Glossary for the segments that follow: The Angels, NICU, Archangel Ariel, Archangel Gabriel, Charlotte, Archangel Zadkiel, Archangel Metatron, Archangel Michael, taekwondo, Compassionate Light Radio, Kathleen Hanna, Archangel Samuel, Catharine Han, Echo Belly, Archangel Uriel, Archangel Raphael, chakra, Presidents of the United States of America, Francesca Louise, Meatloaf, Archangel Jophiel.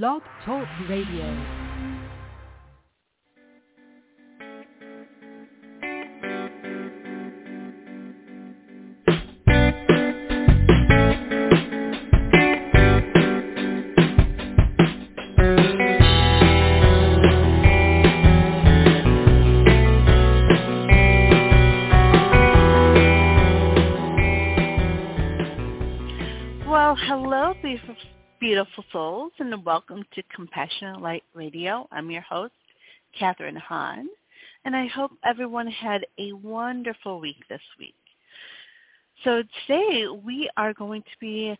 Blog Talk Radio. Beautiful souls, and welcome to Compassionate Light Radio. I'm your host, Catharine Han, and I hope everyone had a wonderful week this week. So today we are going to be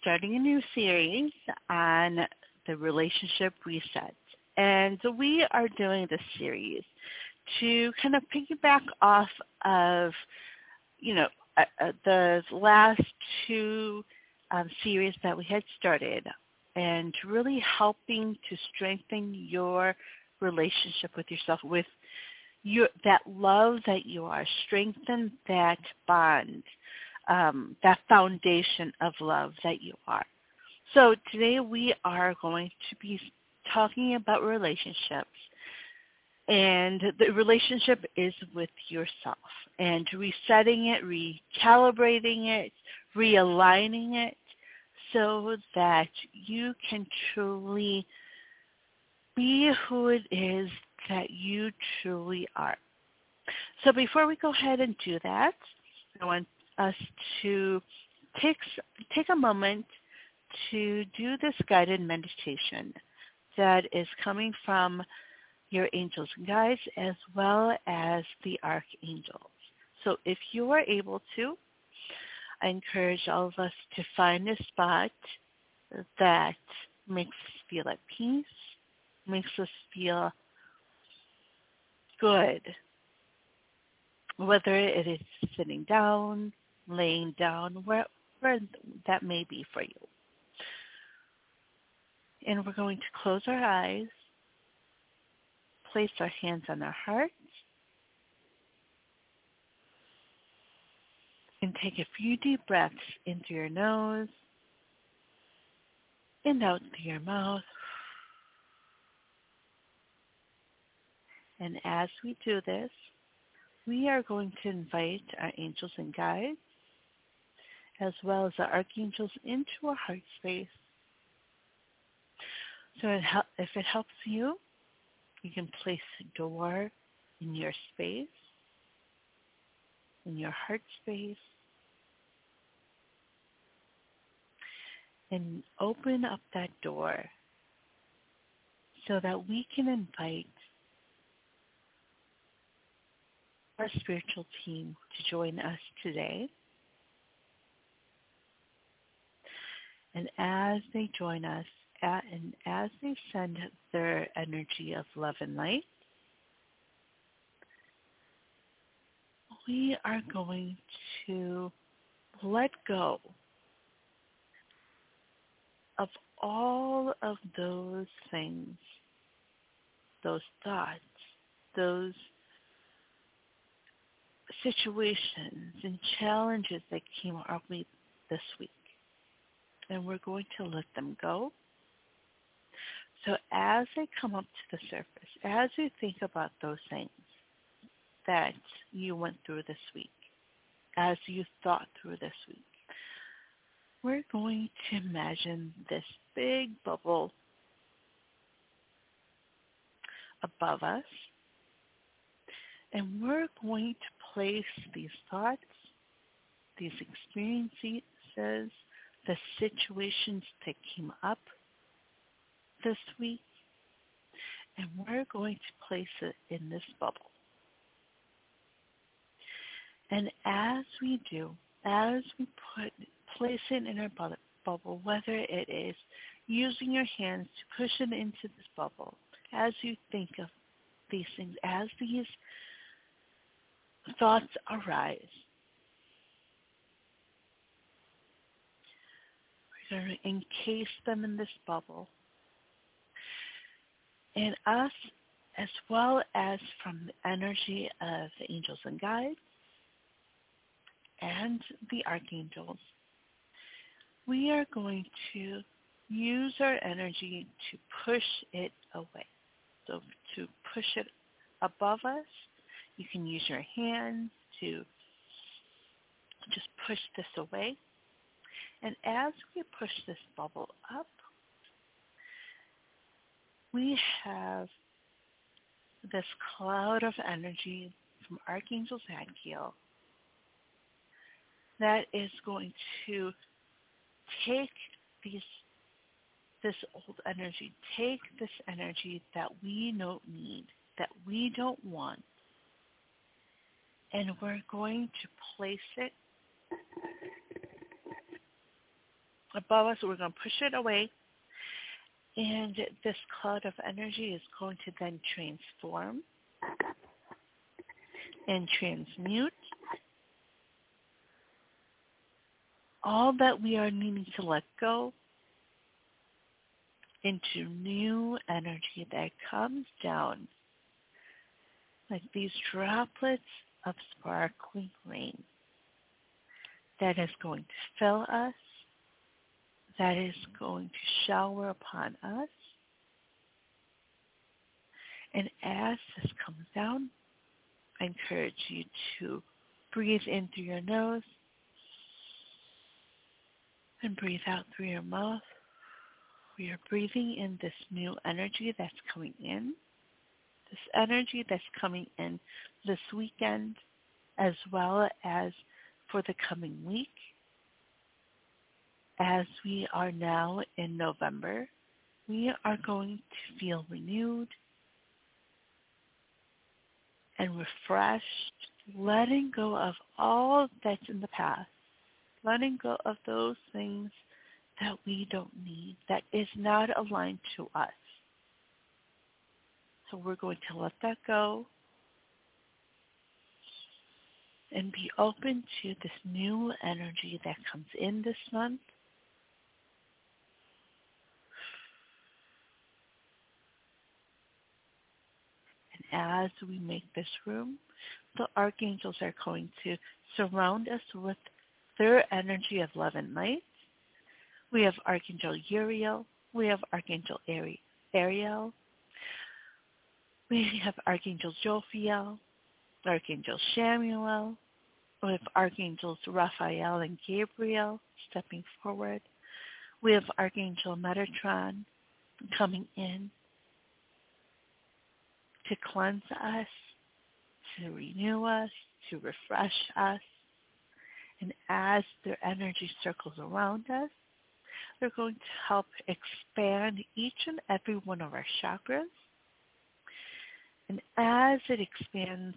starting a new series on the relationship reset, and we are doing this series to kind of piggyback off of, the last two series that we had started, and really helping to strengthen your relationship with yourself, with that love that you are, strengthen that bond, that foundation of love that you are. So today we are going to be talking about relationships, and the relationship is with yourself, and resetting it, recalibrating it, realigning it, so that you can truly be who it is that you truly are. So before we go ahead and do that, I want us to take a moment to do this guided meditation that is coming from your angels and guides, as well as the archangels. So if you are able to, I encourage all of us to find a spot that makes us feel at peace, makes us feel good, whether it is sitting down, laying down, where that may be for you. And we're going to close our eyes, place our hands on our hearts, and take a few deep breaths in through your nose and out through your mouth. And as we do this, we are going to invite our angels and guides, as well as our archangels, into our heart space. So if it helps you, you can place a door in your space, in your heart space, and open up that door so that we can invite our spiritual team to join us today. And as they join us, and as they send their energy of love and light, we are going to let go of all of those things, those thoughts, those situations and challenges that came our way this week. And we're going to let them go. So as they come up to the surface, as you think about those things that you went through this week, as you thought through this week, we're going to imagine this big bubble above us, and we're going to place these thoughts, these experiences, the situations that came up this week, and we're going to place it in this bubble. And as we do, as we place it in our bubble, whether it is using your hands to push it into this bubble, as you think of these things, as these thoughts arise, we're going to encase them in this bubble. And us, as well as from the energy of the angels and guides, and the archangels, we are going to use our energy to push it away. So to push it above us, you can use your hands to just push this away. And as we push this bubble up, we have this cloud of energy from Archangel Zadkiel that is going to take this old energy, take this energy that we don't need, that we don't want, and we're going to place it above us. We're going to push it away, and this cloud of energy is going to then transform and transmute all that we are needing to let go into new energy that comes down like these droplets of sparkling rain that is going to fill us, that is going to shower upon us. And as this comes down, I encourage you to breathe in through your nose and breathe out through your mouth. We are breathing in this new energy that's coming in, this energy that's coming in this weekend as well as for the coming week, as we are now in November. We are going to feel renewed and refreshed, letting go of all that's in the past, letting go of those things that we don't need, that is not aligned to us. So we're going to let that go and be open to this new energy that comes in this month. And as we make this room, the archangels are going to surround us with their energy of love and light. We have Archangel Uriel. We have Archangel Ariel. We have Archangel Jophiel, Archangel Samuel. We have Archangels Raphael and Gabriel stepping forward. We have Archangel Metatron coming in to cleanse us, to renew us, to refresh us. And as their energy circles around us, they're going to help expand each and every one of our chakras. And as it expands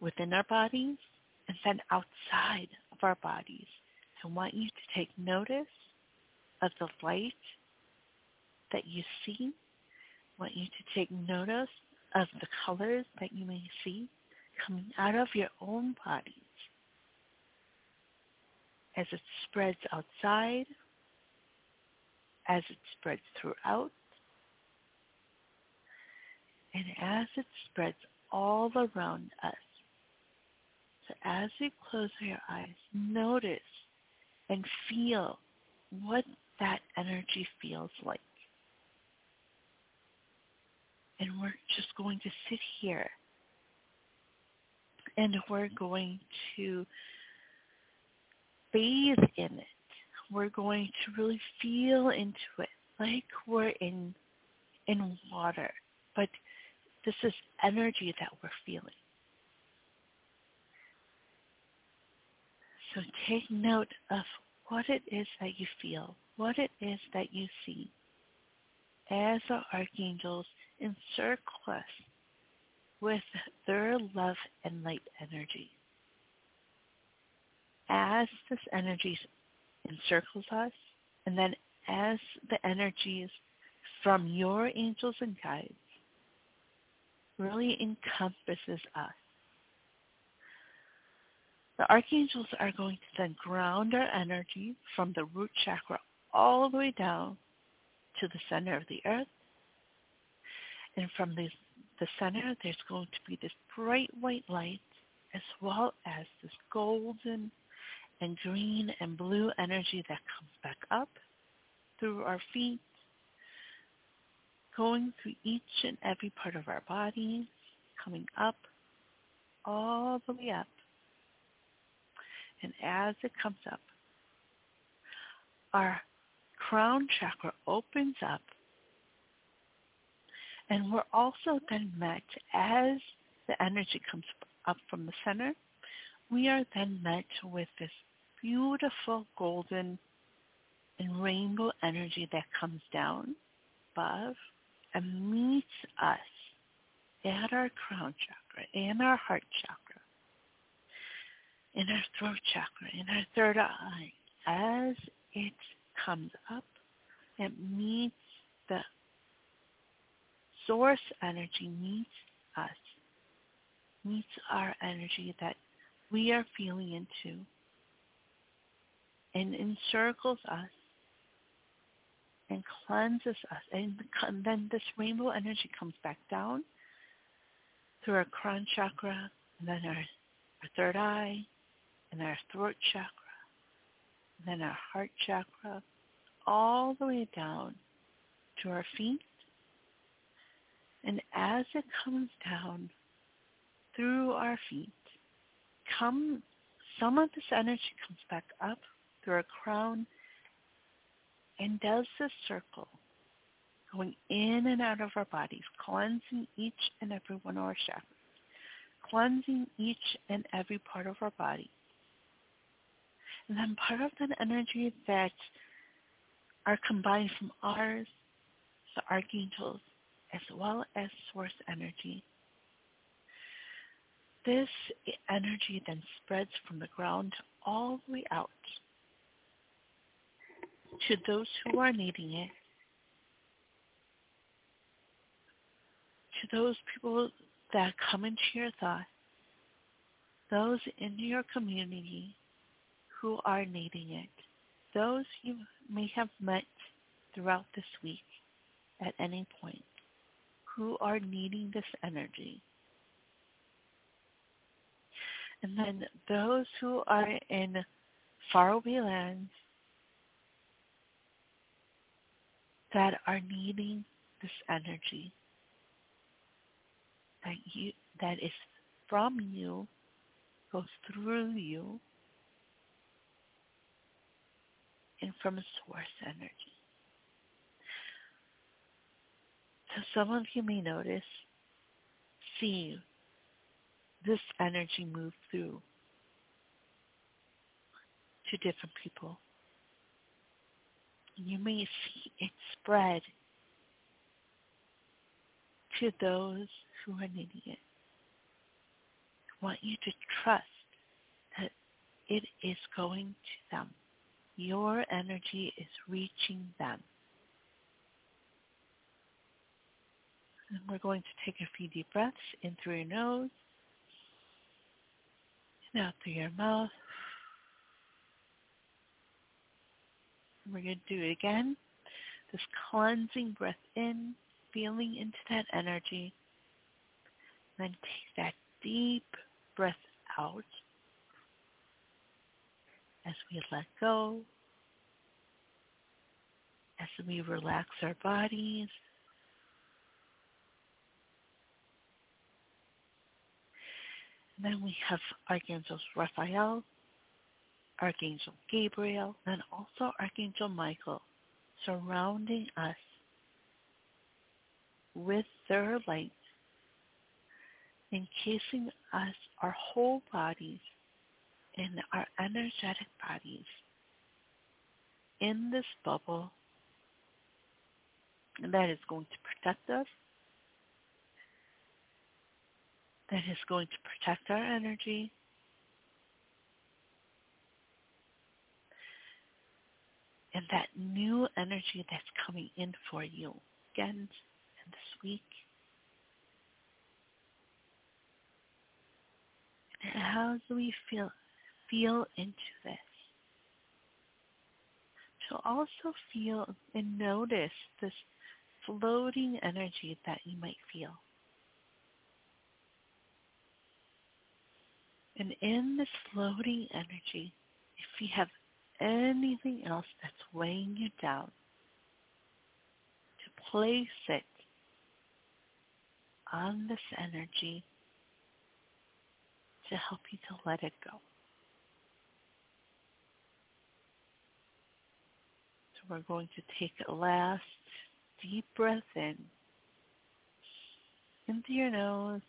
within our bodies and then outside of our bodies, I want you to take notice of the light that you see. I want you to take notice of the colors that you may see coming out of your own bodies as it spreads outside, as it spreads throughout, and as it spreads all around us. So as you close your eyes, notice and feel what that energy feels like. And we're just going to sit here, and we're going to bathe in it. We're going to really feel into it like we're in water, but this is energy that we're feeling. So take note of what it is that you feel, what it is that you see, as the archangels encircle us with their love and light energy. As this energy encircles us, and then as the energies from your angels and guides really encompasses us, the archangels are going to then ground our energy from the root chakra all the way down to the center of the earth. And from the center, there's going to be this bright white light as well as this golden and green and blue energy that comes back up through our feet, going through each and every part of our body, coming up, all the way up. And as it comes up, our crown chakra opens up, and we're also then met as the energy comes up from the center. We are then met with this beautiful golden and rainbow energy that comes down above and meets us at our crown chakra, in our heart chakra, in our throat chakra, in our third eye. As it comes up, it meets the source energy, meets us, meets our energy that we are feeling into, and encircles us and cleanses us. And then this rainbow energy comes back down through our crown chakra, and then our third eye, and our throat chakra, and then our heart chakra, all the way down to our feet. And as it comes down through our feet, some of this energy comes back up through our crown and does this circle, going in and out of our bodies, cleansing each and every one of our chakras, cleansing each and every part of our body. And then part of that energy that are combined from ours, the archangels, as well as source energy. This energy then spreads from the ground all the way out to those who are needing it, to those people that come into your thoughts, those in your community who are needing it, those you may have met throughout this week at any point, who are needing this energy. And then those who are in faraway lands that are needing this energy that is from you, goes through you, and from a source energy. So some of you may notice, see this energy move through to different people. You may see it spread to those who are needing it. I want you to trust that it is going to them. Your energy is reaching them. And we're going to take a few deep breaths in through your nose and out through your mouth. And we're going to do it again. This cleansing breath in, feeling into that energy. Then take that deep breath out as we let go, as we relax our bodies, and then we have Archangel Raphael, Archangel Gabriel, and also Archangel Michael surrounding us with their light, encasing us, our whole bodies, in our energetic bodies, in this bubble, and that is going to protect us, that is going to protect our energy, and that new energy that's coming in for you again and this week. And how do we feel? Feel into this. To also feel and notice this floating energy that you might feel. And in this floating energy, if you have anything else that's weighing you down, place it on this energy to help you to let it go. So we're going to take a last deep breath in, into your nose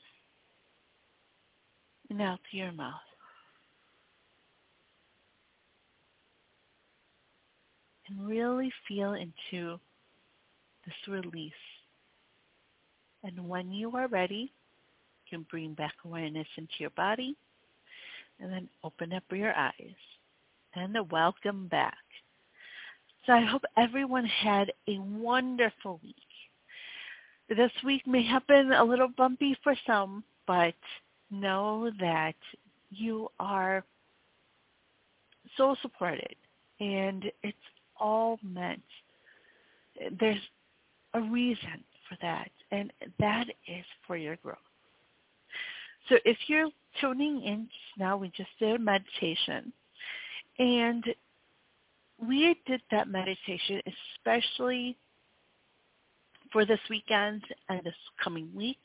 and out to your mouth. And really feel into this release. And when you are ready, you can bring back awareness into your body and then open up your eyes. And welcome back. So I hope everyone had a wonderful week. This week may have been a little bumpy for some, but know that you are so supported and it's all meant. There's a reason for that, and that is for your growth. So if you're tuning in just now, we just did a meditation, and we did that meditation especially for this weekend and this coming week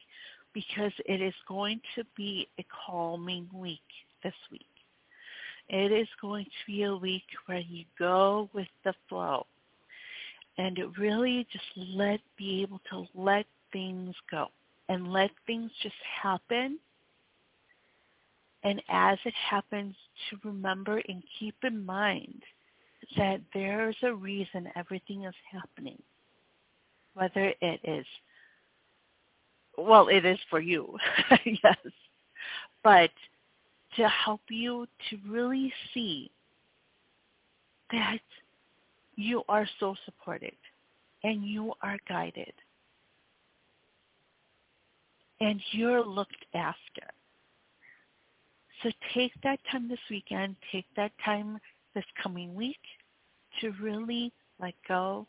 because it is going to be a calming week this week. It is going to be a week where you go with the flow and really just be able to let things go and let things just happen. And as it happens, to remember and keep in mind that there's a reason everything is happening, whether it is, well, it is for you, yes, but to help you to really see that you are so supported and you are guided and you're looked after. So take that time this weekend, take that time this coming week to really let go,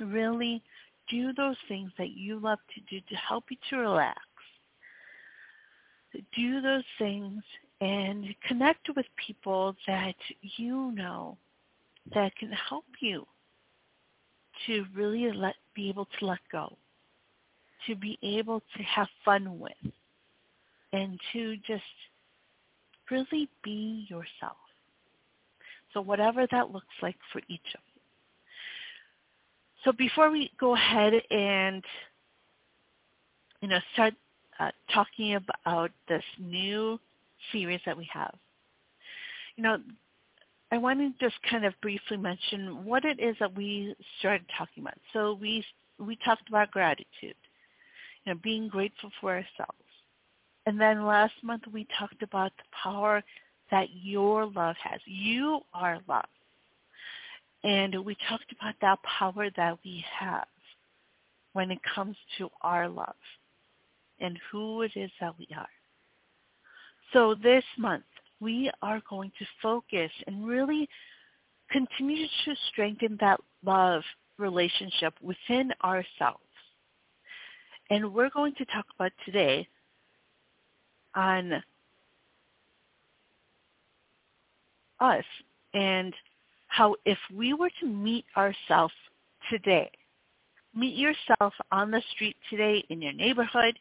really do those things that you love to do to help you to relax. Do those things and connect with people that you know that can help you to really be able to let go, to be able to have fun with, and to just really be yourself. So whatever that looks like for each of you. So before we go ahead and, start talking about this new series that we have, I want to just kind of briefly mention what it is that we started talking about. So we talked about gratitude, being grateful for ourselves. And then last month we talked about the power that your love has. You are love. And we talked about that power that we have when it comes to our love and who it is that we are. So this month we are going to focus and really continue to strengthen that love relationship within ourselves. And we're going to talk about today on us and how if we were to meet ourselves today, meet yourself on the street today, in your neighborhood,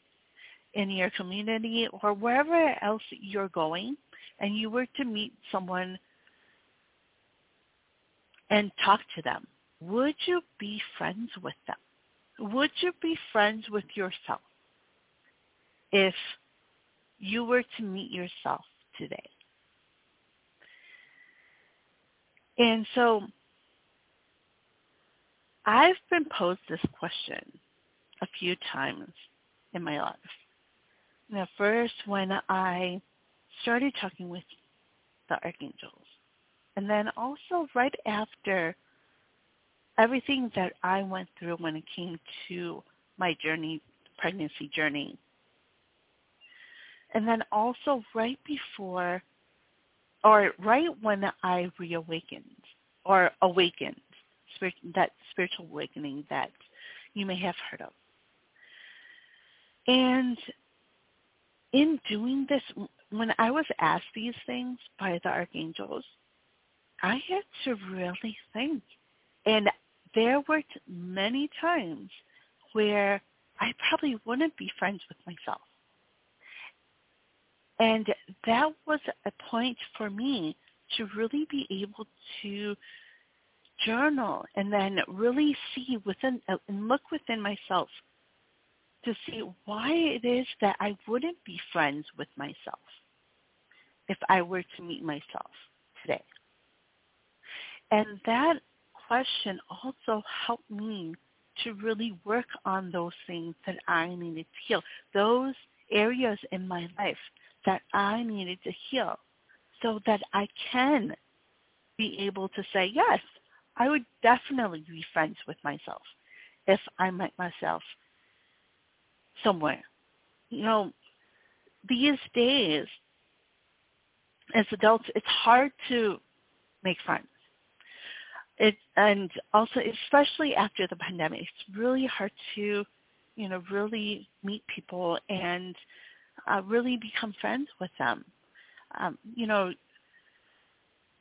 in your community, or wherever else you're going, and you were to meet someone and talk to them, would you be friends with them? Would you be friends with yourself if you were to meet yourself today? And so I've been posed this question a few times in my life. Now, first when I started talking with the archangels, and then also right after everything that I went through when it came to my journey, pregnancy journey, and then also right before, or right when I reawakened or awakened, that spiritual awakening that you may have heard of. And in doing this, when I was asked these things by the archangels, I had to really think. And there were many times where I probably wouldn't be friends with myself. And that was a point for me to really be able to journal and then really see within and look within myself to see why it is that I wouldn't be friends with myself if I were to meet myself today. And that question also helped me to really work on those things that I needed to heal, those areas in my life that I needed to heal, so that I can be able to say, yes, I would definitely be friends with myself if I met myself somewhere. You know, these days, as adults, it's hard to make friends. And also, especially after the pandemic, it's really hard to, you know, really meet people and really become friends with them. You know,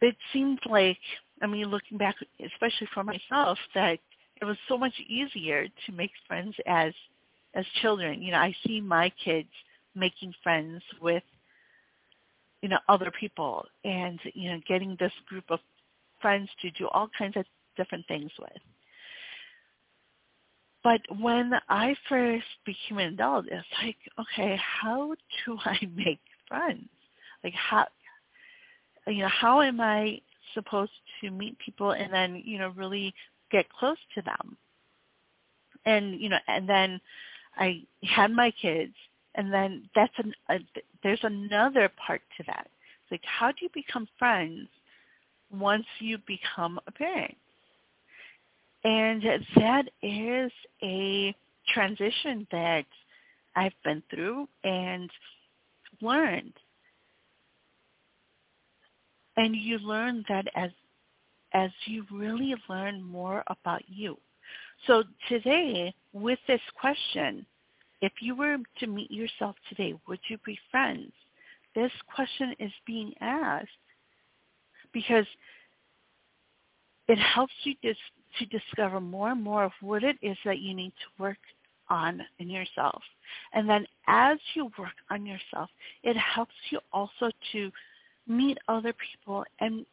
it seemed like, I mean, looking back, especially for myself, that it was so much easier to make friends as children. You know, I see my kids making friends with, you know, other people and, you know, getting this group of friends to do all kinds of different things with. But when I first became an adult, it's like, okay, how do I make friends? Like, how, you know, how am I supposed to meet people and then, you know, really get close to them? And, you know, and then I had my kids, and then that's there's another part to that. It's like, how do you become friends once you become a parent? And that is a transition that I've been through and learned. And you learn that as you really learn more about you. So today, with this question, if you were to meet yourself today, would you be friends? This question is being asked because it helps you to discover more and more of what it is that you need to work on in yourself. And then as you work on yourself, it helps you also to meet other people and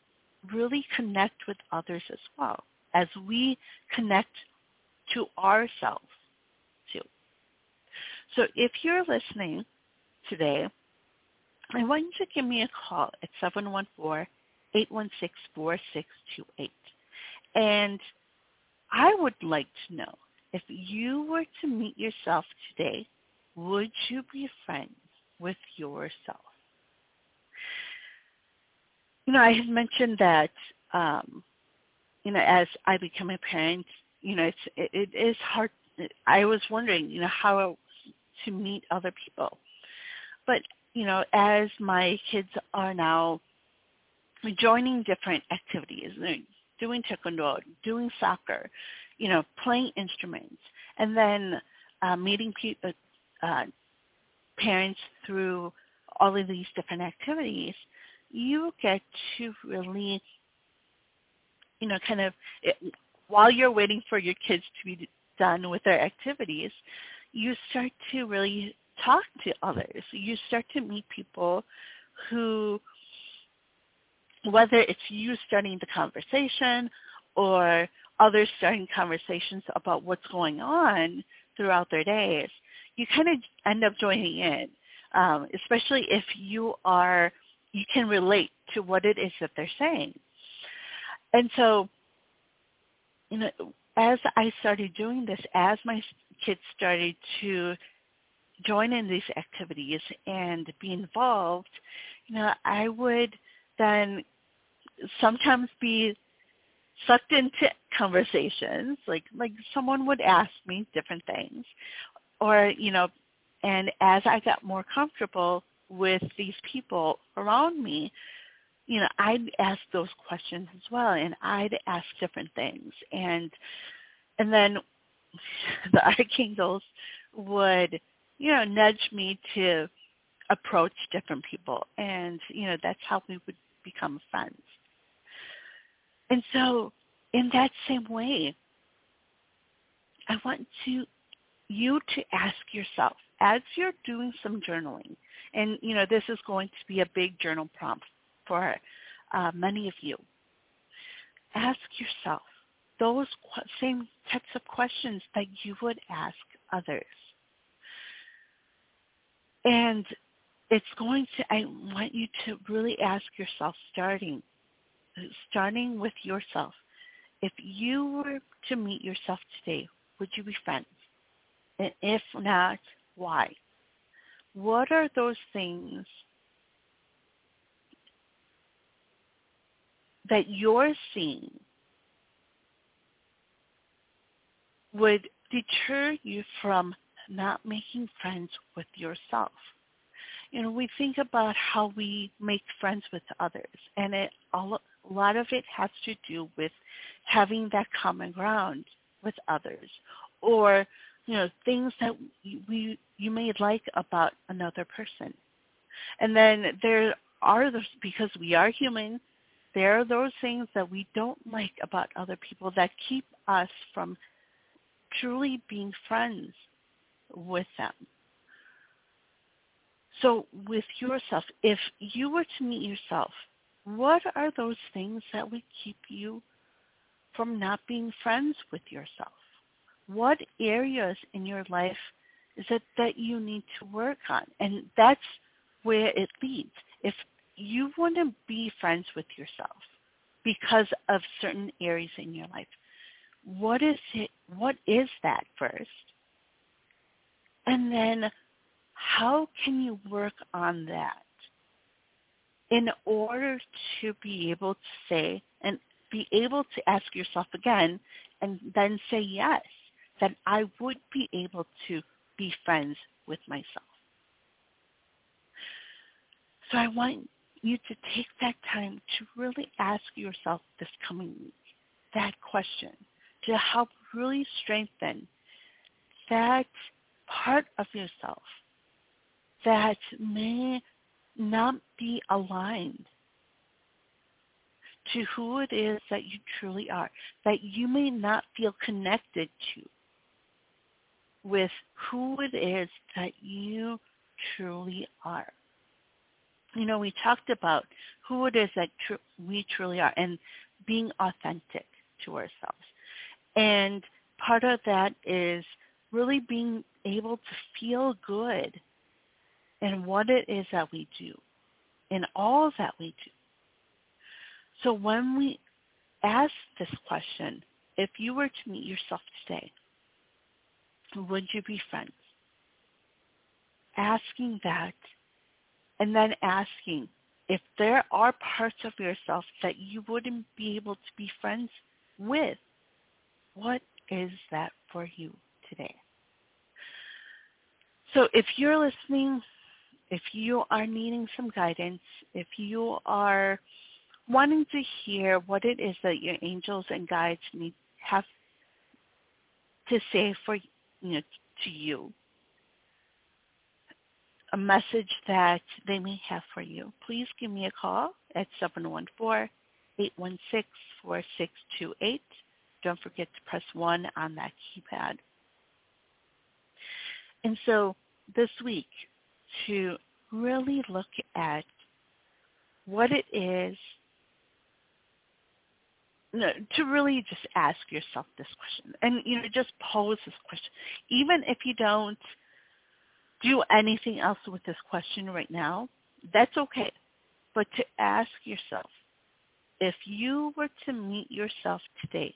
really connect with others as well, as we connect to ourselves too. So if you're listening today, I want you to give me a call at 714-816-4628. And I would like to know, if you were to meet yourself today, would you be friends with yourself? You know, I had mentioned that, you know, as I become a parent, you know, it is hard. I was wondering, you know, how to meet other people. But, you know, as my kids are now joining different activities, doing taekwondo, doing soccer, you know, playing instruments, and then meeting parents through all of these different activities, you get to really, you know, kind of, while you're waiting for your kids to be done with their activities, you start to really talk to others. You start to meet people who, whether it's you starting the conversation or others starting conversations about what's going on throughout their days, you kind of end up joining in, especially if you can relate to what it is that they're saying. And so, you know, as I started doing this, as my kids started to join in these activities and be involved, you know, I would then sometimes be sucked into conversations, like someone would ask me different things, or, you know, and as I got more comfortable with these people around me, you know, I'd ask those questions as well, and I'd ask different things, and then the archangels would, you know, nudge me to approach different people, and, you know, that's how we would become friends. And so in that same way, I want you to ask yourself, as you're doing some journaling, and, you know, this is going to be a big journal prompt for many of you, ask yourself those same types of questions that you would ask others. And it's going to, I want you to really ask yourself, starting with yourself, if you were to meet yourself today, would you be friends? And if not, why? What are those things that you're seeing would deter you from not making friends with yourself? You know, we think about how we make friends with others, and a lot of it has to do with having that common ground with others, or, you know, things that you may like about another person. And then there are those, because we are human, there are those things that we don't like about other people that keep us from truly being friends with them. So with yourself, if you were to meet yourself, what are those things that would keep you from not being friends with yourself? What areas in your life is it that you need to work on? And that's where it leads. If you want to be friends with yourself because of certain areas in your life, what is it? What is that first? And then how can you work on that in order to be able to say, and be able to ask yourself again, and then say yes, that I would be able to be friends with myself. So I want you to take that time to really ask yourself this coming week that question, to help really strengthen that part of yourself that may not be aligned to who it is that you truly are, that you may not feel connected to with who it is that you truly are. You know, we talked about who it is that we truly are and being authentic to ourselves. And part of that is really being able to feel good in what it is that we do, in all that we do. So when we ask this question, if you were to meet yourself today, would you be friends? Asking that, and then asking if there are parts of yourself that you wouldn't be able to be friends with, what is that for you today? So if you're listening, if you are needing some guidance, if you are wanting to hear what it is that your angels and guides have to say for to you, a message that they may have for you, please give me a call at 714-816-4628. Don't forget to press 1 on that keypad. And so this week, to really look at what it is, to really just ask yourself this question, and, just pose this question. Even if you don't do anything else with this question right now, that's okay. But to ask yourself, if you were to meet yourself today,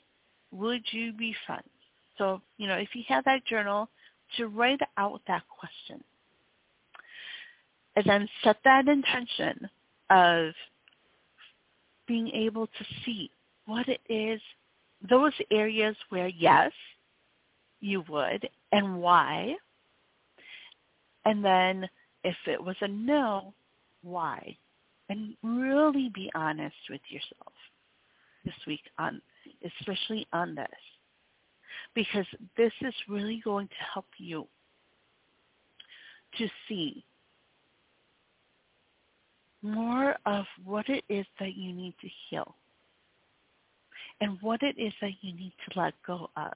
would you be friends? So, if you have that journal, to write out that question. And then set that intention of being able to see what it is, those areas where, yes, you would, and why. And then if it was a no, why? And really be honest with yourself this week, especially on this, because this is really going to help you to see more of what it is that you need to heal and what it is that you need to let go of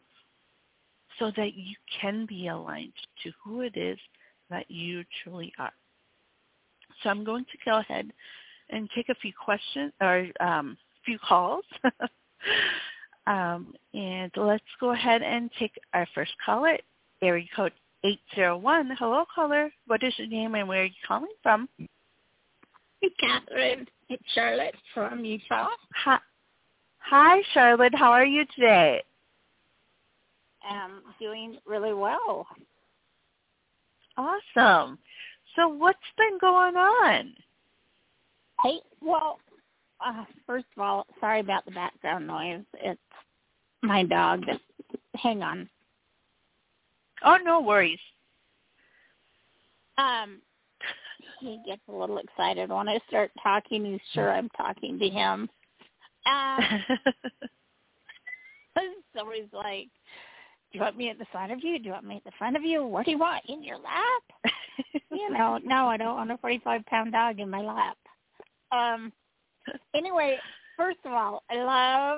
so that you can be aligned to who it is that you truly are. So I'm going to go ahead and take a few questions or few calls. And let's go ahead and take our first caller, area code 801. Hello, caller. What is your name and where are you calling from? Hey, Catherine. It's Charlotte from Utah. Hi, Charlotte. How are you today? I'm doing really well. Awesome. So what's been going on? Hey, well, first of all, sorry about the background noise. It's my dog. Hang on. Oh, no worries. He gets a little excited. When I start talking, he's sure I'm talking to him. Somebody's like, do you want me at the side of you? Do you want me at the front of you? What do you want? In your lap? You know, no, I don't want a 45-pound dog in my lap. Anyway, first of all, I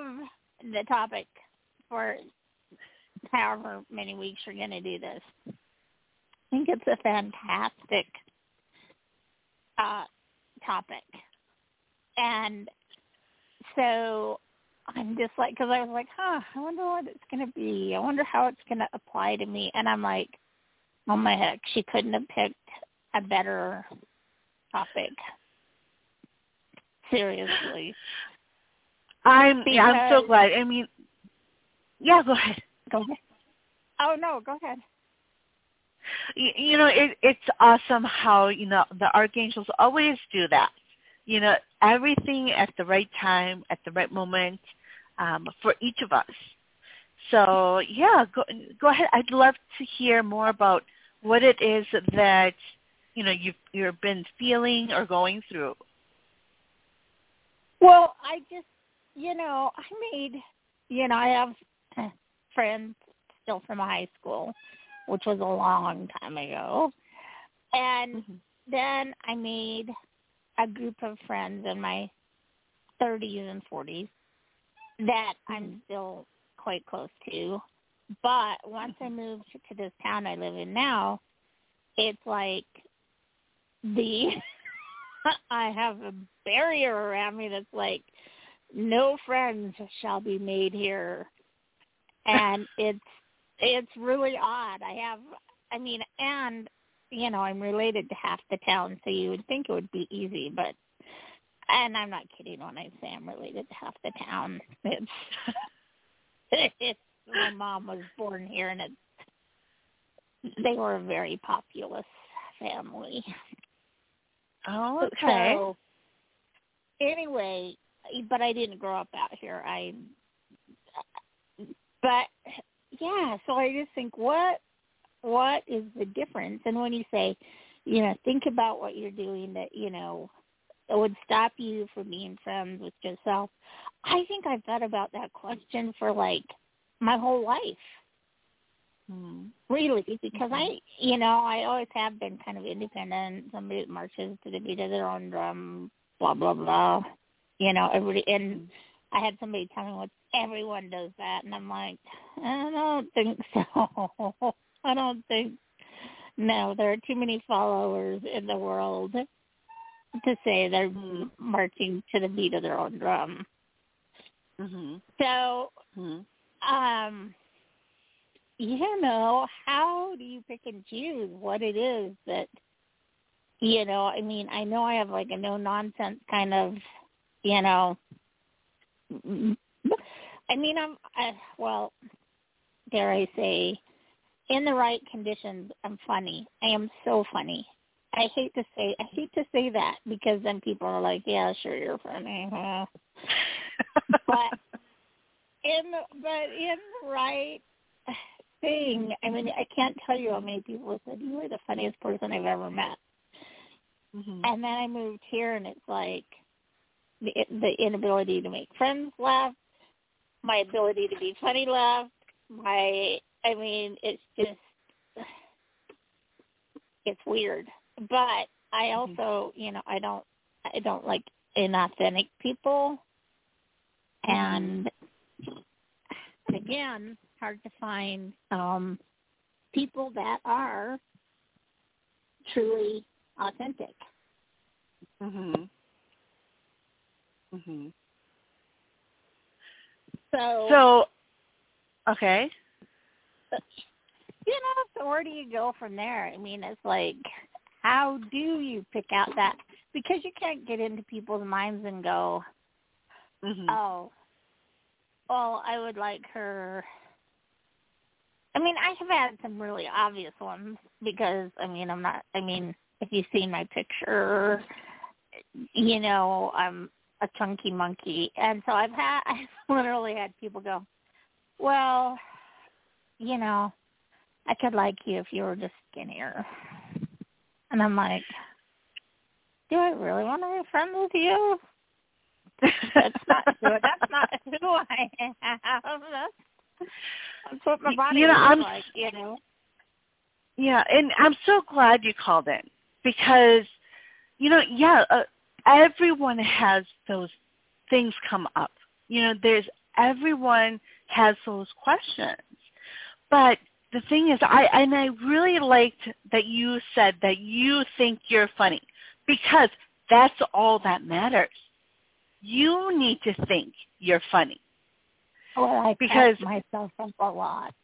love the topic for however many weeks you're going to do this. I think it's a fantastic topic. And so I'm just like, because I was like, I wonder what it's going to be. I wonder how it's going to apply to me. And I'm like, oh, my heck, she couldn't have picked a better topic. Seriously. I'm so glad. I mean, yeah, go ahead. Oh, no, go ahead. You know, it's awesome how, you know, the archangels always do that. You know, everything at the right time, at the right moment, for each of us. So, yeah, go ahead. I'd love to hear more about what it is that, you know, you've been feeling or going through. Well, I just, you know, I have friends still from high school, which was a long time ago. And then I made a group of friends in my 30s and 40s that I'm still quite close to. But once I moved to this town I live in now, it's like I have a barrier around me that's like, no friends shall be made here. And it's really odd. And, you know, I'm related to half the town, so you would think it would be easy, but, and I'm not kidding when I say I'm related to half the town. It's my mom was born here, and they were a very populous family. Oh, okay. So, anyway, but I didn't grow up out here. So I just think, what is the difference? And when you say, you know, think about what you're doing that, you know, it would stop you from being friends with yourself. I think I've thought about that question for, like, my whole life, really, because I always have been kind of independent, somebody that marches to the beat of their own drum, blah, blah, blah, you know, everybody, and I had somebody tell me, everyone does that, and I'm like, I don't think so. No, there are too many followers in the world to say they're marching to the beat of their own drum. So, you know, how do you pick and choose what it is that, you know, I mean, I know I have like a no-nonsense kind of, you know, I mean, dare I say, in the right conditions, I'm funny. I am so funny. I hate to say that because then people are like, yeah, sure, you're funny. But in the right thing, I mean, I can't tell you how many people have said, you are the funniest person I've ever met. And then I moved here, and it's like the inability to make friends left, my ability to be funny left, it's just, it's weird. But I also, you know, I don't like inauthentic people. And again, hard to find people that are truly authentic. Mhm. Mhm. So okay. You know, so where do you go from there? I mean, it's like, how do you pick out that? Because you can't get into people's minds and go, mm-hmm. oh, well, I would like her. I mean, I have had some really obvious ones because, I mean, if you've seen my picture, you know, I'm a chunky monkey. And so I've literally had people go, well, you know, I could like you if you were just skinnier. And I'm like, do I really want to be friends with you? That's not who I am. That's what my body looks like, you know. Yeah, and I'm so glad you called in because, you know, everyone has those things come up. You know, everyone has those questions. But the thing is, I really liked that you said that you think you're funny because that's all that matters. You need to think you're funny. Well, I pick myself up a lot.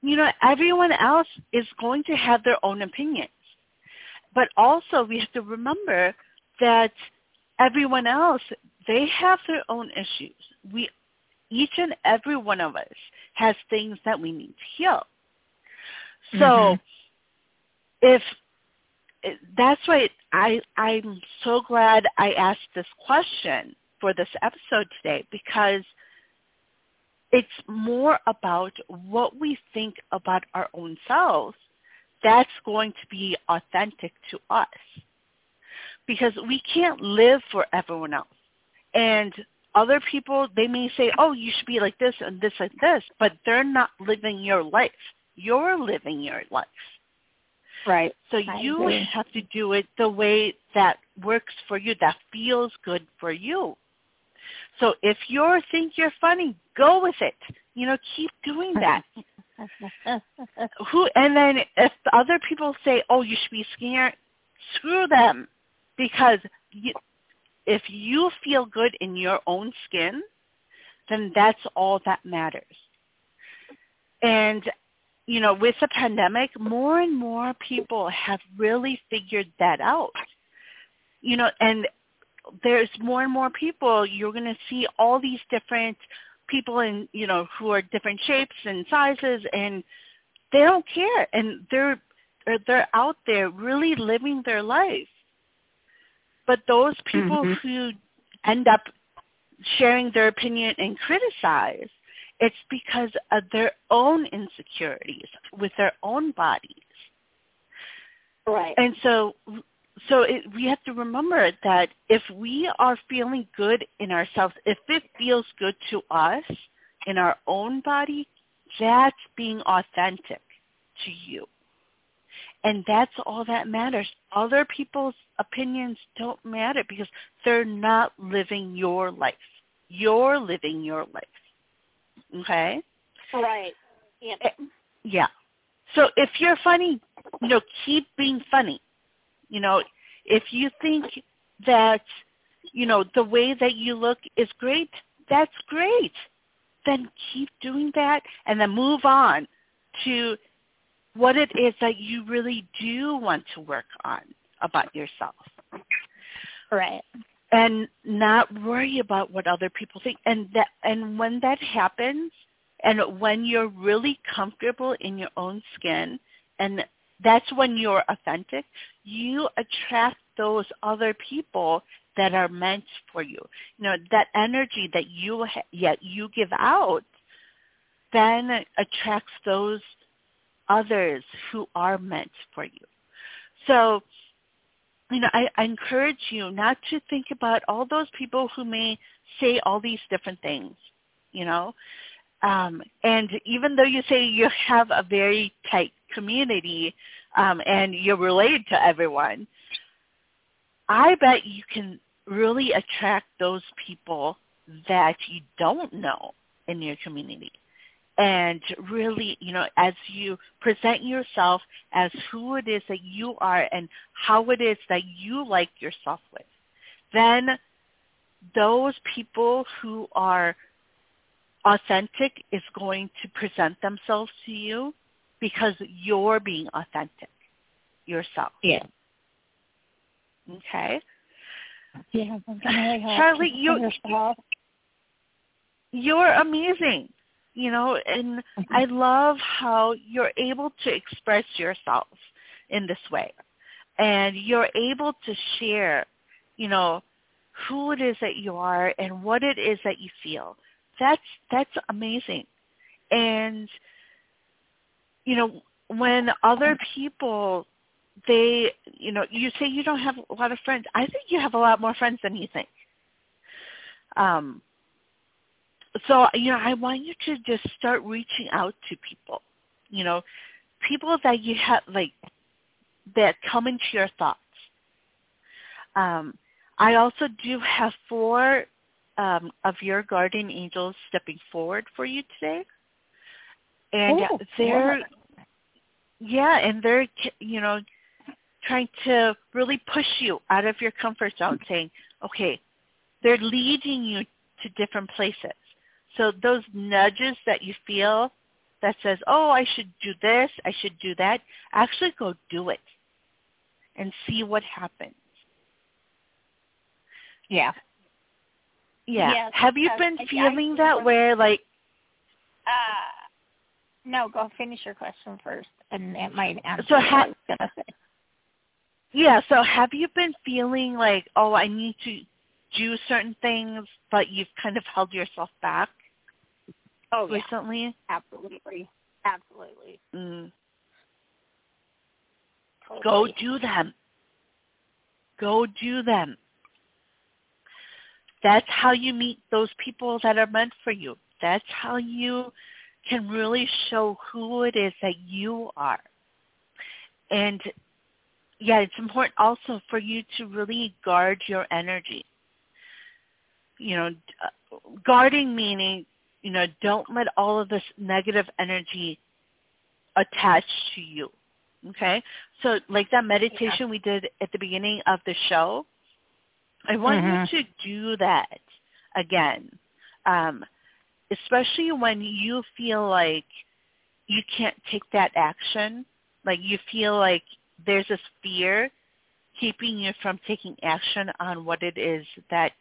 You know, everyone else is going to have their own opinions. But also we have to remember that everyone else, they have their own issues. Each and every one of us has things that we need to heal. So mm-hmm. That's why I'm so glad I asked this question for this episode today, because it's more about what we think about our own selves that's going to be authentic to us, because we can't live for everyone else. And other people, they may say, oh, you should be like this and this and this, but they're not living your life. You're living your life. Right. So you have to do it the way that works for you, that feels good for you. So if you think you're funny, go with it. You know, keep doing that. And then if other people say, oh, you should be scared, screw them, because if you feel good in your own skin, then that's all that matters. And, you know, with the pandemic, more and more people have really figured that out. You know, and there's more and more people. You're going to see all these different people in, you know, who are different shapes and sizes, and they don't care. And they're out there really living their life. But those people mm-hmm. who end up sharing their opinion and criticize, it's because of their own insecurities with their own bodies. Right. And so we have to remember that if we are feeling good in ourselves, if it feels good to us in our own body, that's being authentic to you. And that's all that matters. Other people's opinions don't matter because they're not living your life. You're living your life. Okay? Right. Yep. Yeah. So if you're funny, you know, keep being funny. You know, if you think that, you know, the way that you look is great, that's great. Then keep doing that and then move on to what it is that you really do want to work on about yourself. Right. And not worry about what other people think. And when that happens, and when you're really comfortable in your own skin, and that's when you're authentic, you attract those other people that are meant for you. You know, that energy that you give out then attracts those others who are meant for you. So, you know, I encourage you not to think about all those people who may say all these different things, you know. And even though you say you have a very tight community and you're related to everyone, I bet you can really attract those people that you don't know in your community. And really, you know, as you present yourself as who it is that you are and how it is that you like yourself with, then those people who are authentic is going to present themselves to you because you're being authentic yourself. Yeah. Okay. Yeah. Charlie, you're amazing. You know, and I love how you're able to express yourself in this way. And you're able to share, you know, who it is that you are and what it is that you feel. That's amazing. And, you know, when other people, they, you know, you say you don't have a lot of friends. I think you have a lot more friends than you think. So, you know, I want you to just start reaching out to people, you know, people that you have, like, that come into your thoughts. I also do have 4 of your guardian angels stepping forward for you today. And they're, you know, trying to really push you out of your comfort zone, saying, okay, they're leading you to different places. So those nudges that you feel that says, oh, I should do this, I should do that, actually go do it and see what happens. Yeah. Yeah. Yes, have you been feeling that way? Like, no, go finish your question first, and it might answer what I was going to say. Yeah, so have you been feeling like, oh, I need to do certain things, but you've kind of held yourself back recently? Absolutely. Mm. Totally. Go do them. That's how you meet those people that are meant for you. That's how you can really show who it is that you are. And, yeah, it's important also for you to really guard your energy. You know, guarding meaning, you know, don't let all of this negative energy attach to you, okay? So like that meditation we did at the beginning of the show, I want you to do that again, especially when you feel like you can't take that action, like you feel like there's this fear keeping you from taking action on what it is that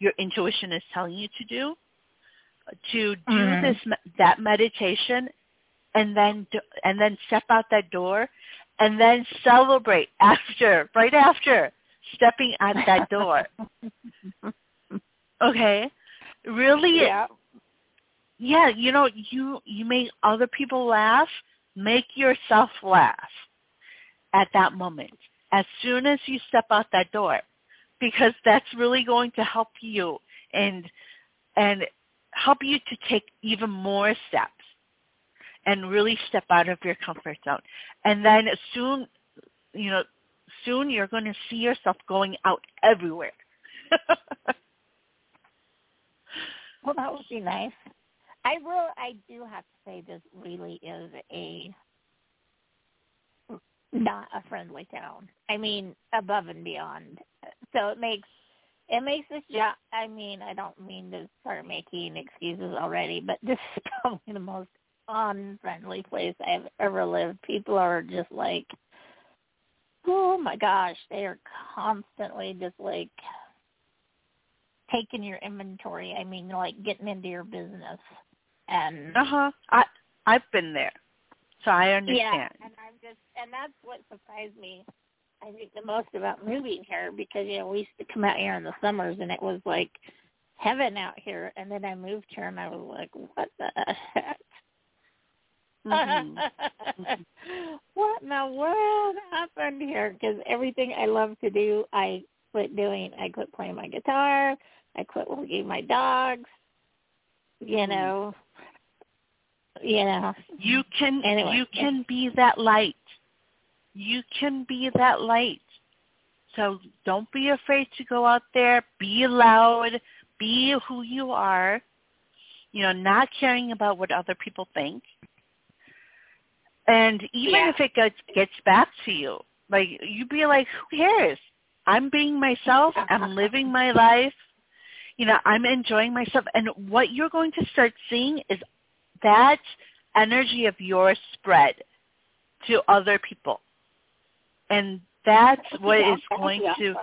your intuition is telling you to do. That meditation, and then step out that door, and then celebrate right after stepping out that door. Okay, really, yeah. You know, you make other people laugh. Make yourself laugh at that moment as soon as you step out that door. Because that's really going to help you and help you to take even more steps and really step out of your comfort zone. And then soon you're going to see yourself going out everywhere. Well, that would be nice. I do have to say this really is not a friendly town. I mean, above and beyond. So it makes this job. I mean, I don't mean to start making excuses already, but this is probably the most unfriendly place I've ever lived. People are just like, oh my gosh, they are constantly just like taking your inventory. I mean, like getting into your business. And I've been there. So I understand. Yeah, and that's what surprised me, I think, the most about moving here, because, you know, we used to come out here in the summers and it was like heaven out here, and then I moved here and I was like, what the heck? What in the world happened here? Because everything I love to do, I quit doing. I quit playing my guitar. I quit walking my dogs, you know. Yeah. You can be that light. You can be that light. So don't be afraid to go out there. Be loud. Be who you are. you know, not caring about what other people think. And even if it gets back to you, like, you'd be like, who cares? I'm being myself. I'm living my life. You know, I'm enjoying myself. And what you're going to start seeing is that energy of yours spread to other people. And that's what is going to,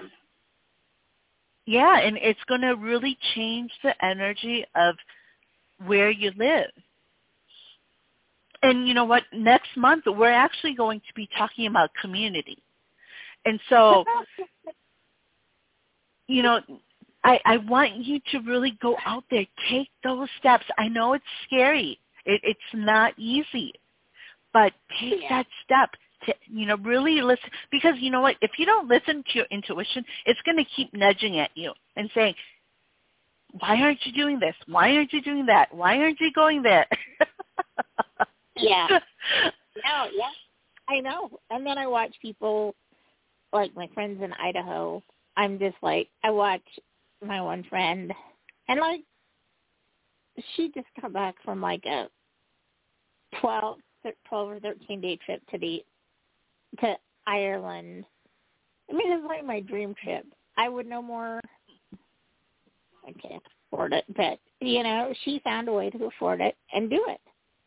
and it's going to really change the energy of where you live. And you know what? Next month, we're actually going to be talking about community. And so, you know, I want you to really go out there, take those steps. I know it's scary. It's not easy. But take that step to, you know, really listen. Because you know what? If you don't listen to your intuition, it's going to keep nudging at you and saying, why aren't you doing this? Why aren't you doing that? Why aren't you going there? I know. And then I watch people, like my friends in Idaho. I'm just like, I watch my one friend, and like, she just got back from like a 12 or 13-day trip to Ireland. I mean, it's like my dream trip. I would no more, I can't afford it, but you know, she found a way to afford it and do it,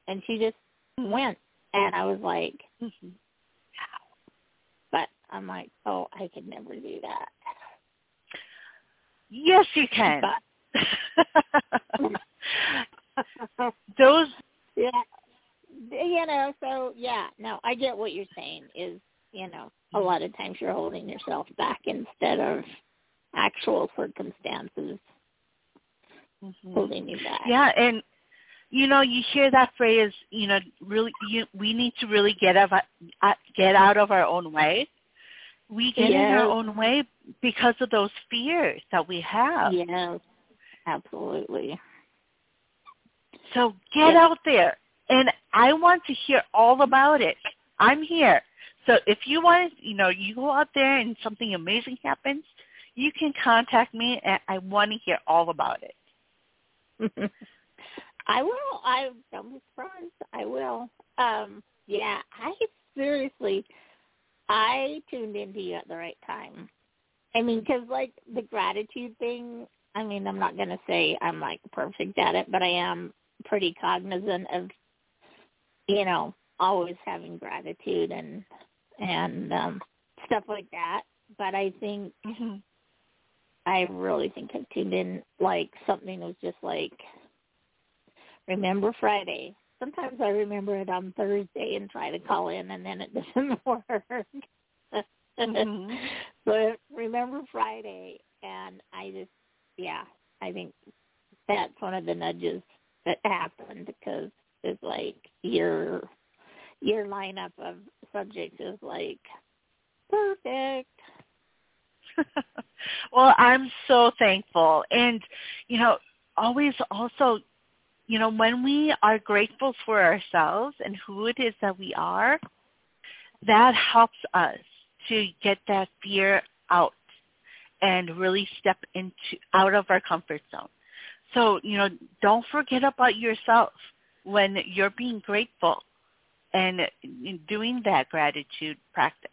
and she just went, and I was like, wow. But I'm like, oh, I could never do that. Yes, you can. But those, you know, so no, I get what you're saying is, you know, a lot of times you're holding yourself back instead of actual circumstances holding you back. Yeah, and you know, you hear that phrase, you know, really, we need to really get out of our own way. We get in our own way because of those fears that we have. Yeah, absolutely. So get out there. And I want to hear all about it. I'm here. So if you want to, you know, you go out there and something amazing happens, you can contact me, and I want to hear all about it. I will. Don't be surprised. I will. I seriously, I tuned into you at the right time. I mean, because, like, the gratitude thing, I mean, I'm not going to say I'm, like, perfect at it, but I am pretty cognizant of, you know, always having gratitude and stuff like that. But I think, I really think I tuned in, like, something was just, like, remember Friday. Sometimes I remember it on Thursday and try to call in, and then it doesn't work. But remember Friday, and I just, I think that's one of the nudges that happened, because it's like your lineup of subjects is like perfect. Well, I'm so thankful. And, you know, always also, you know, when we are grateful for ourselves and who it is that we are, that helps us to get that fear out and really step out of our comfort zone. So, you know, don't forget about yourself when you're being grateful and doing that gratitude practice.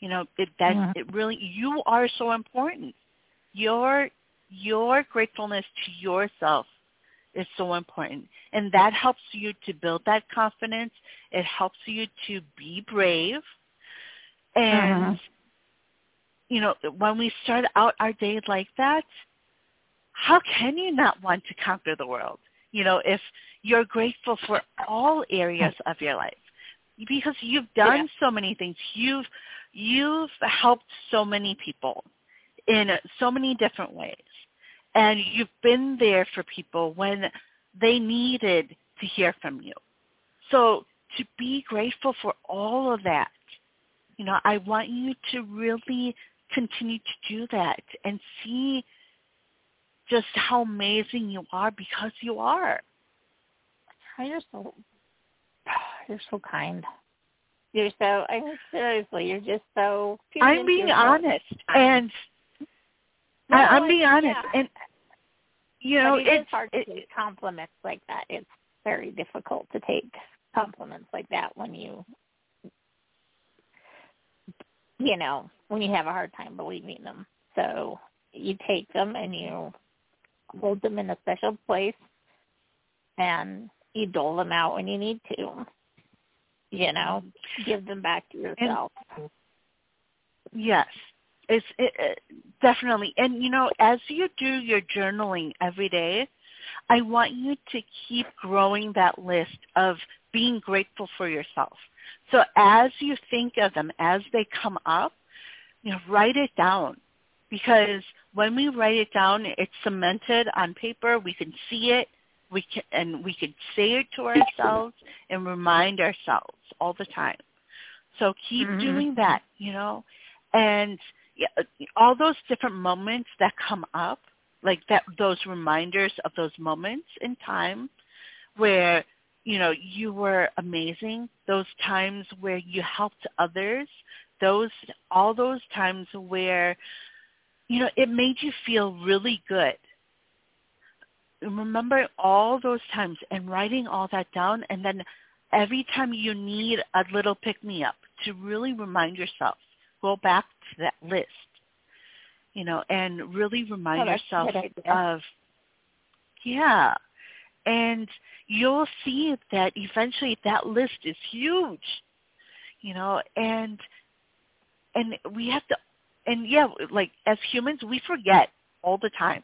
You know, it really, you are so important. Your gratefulness to yourself is so important, and that helps you to build that confidence. It helps you to be brave, and you know, when we start out our day like that, how can you not want to conquer the world? You know, if you're grateful for all areas of your life, because you've done so many things, you've helped so many people in so many different ways. And you've been there for people when they needed to hear from you. So to be grateful for all of that, you know, I want you to really continue to do that and see just how amazing you are, because you are. You're so kind. You're so, I mean, seriously, you're just so. I'm being honest. And I'm being honest. And You know, it's hard to take compliments like that. It's very difficult to take compliments like that when you have a hard time believing them. So you take them and you hold them in a special place and you dole them out when you need to, give them back to yourself. And, yes. It's definitely. And, as you do your journaling every day, I want you to keep growing that list of being grateful for yourself. So as you think of them, as they come up, write it down. Because when we write it down, it's cemented on paper. We can see it. We could say it to ourselves and remind ourselves all the time. So keep doing that, And all those different moments that come up, like that, those reminders of those moments in time where, you were amazing, those times where you helped others, all those times where, it made you feel really good. Remember all those times and writing all that down, and then every time you need a little pick-me-up to really remind yourself, go back to that list, and really remind yourself of, and you'll see that eventually that list is huge, and we have to, like as humans, we forget all the time,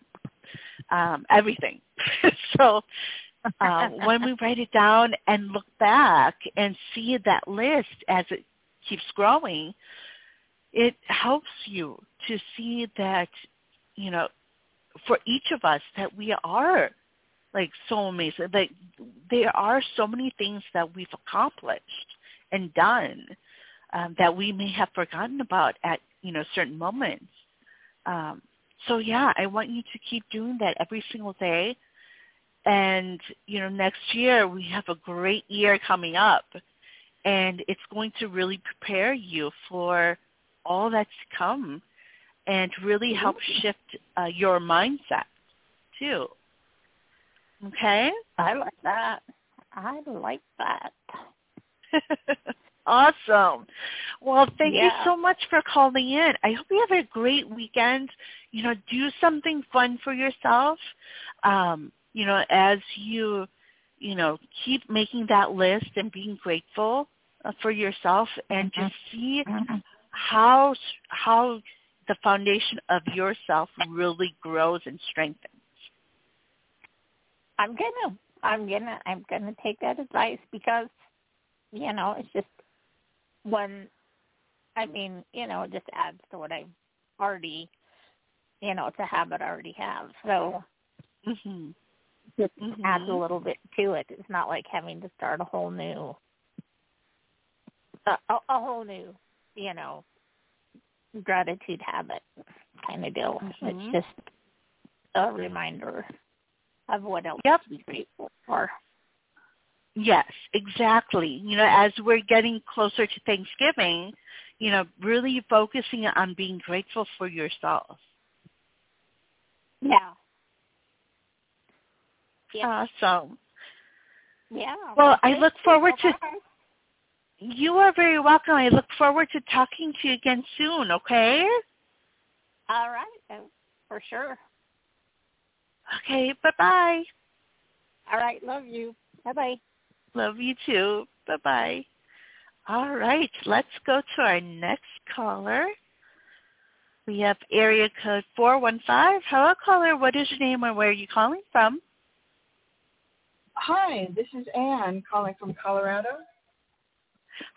everything. So when we write it down and look back and see that list as it keeps growing, it helps you to see that, for each of us, that we are like so amazing. Like there are so many things that we've accomplished and done that we may have forgotten about at, certain moments. So I want you to keep doing that every single day. And, next year we have a great year coming up, and it's going to really prepare you for all that's to come, and really help shift your mindset too. Okay? I like that. Awesome. Well, thank you so much for calling in. I hope you have a great weekend. Do something fun for yourself. As you, keep making that list and being grateful for yourself, and just see how the foundation of yourself really grows and strengthens. I'm gonna take that advice, because it's just it just adds to what I already, it's a habit I already have. So just adds a little bit to it. It's not like having to start a whole new gratitude habit kind of deal. It's just a reminder of what else to be grateful for. Yes, exactly. As we're getting closer to Thanksgiving, really focusing on being grateful for yourself. Yeah. Awesome. Yeah. Well, I look forward to... You are very welcome. I look forward to talking to you again soon, okay? All right, for sure. Okay, bye-bye. All right, love you. Bye-bye. Love you too. Bye-bye. All right, let's go to our next caller. We have area code 415. Hello, caller. What is your name or where are you calling from? Hi, this is Ann calling from Colorado.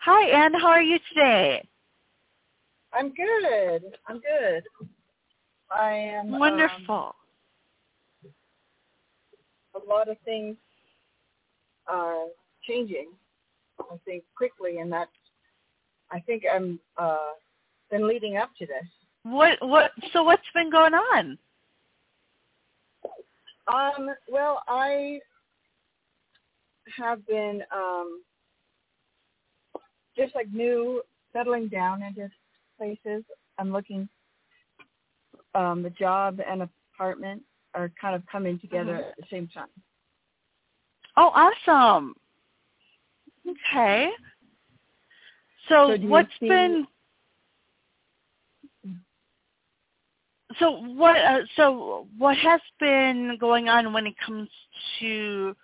Hi, Ann. How are you today? I'm good. I am wonderful. A lot of things are changing, I think, quickly, and that's. I think I'm been leading up to this. What? So what's been going on? Well, I have been. Just like new, settling down into places. I'm looking the job and apartment are kind of coming together at the same time. Oh, awesome. Okay. So what has been going on when it comes to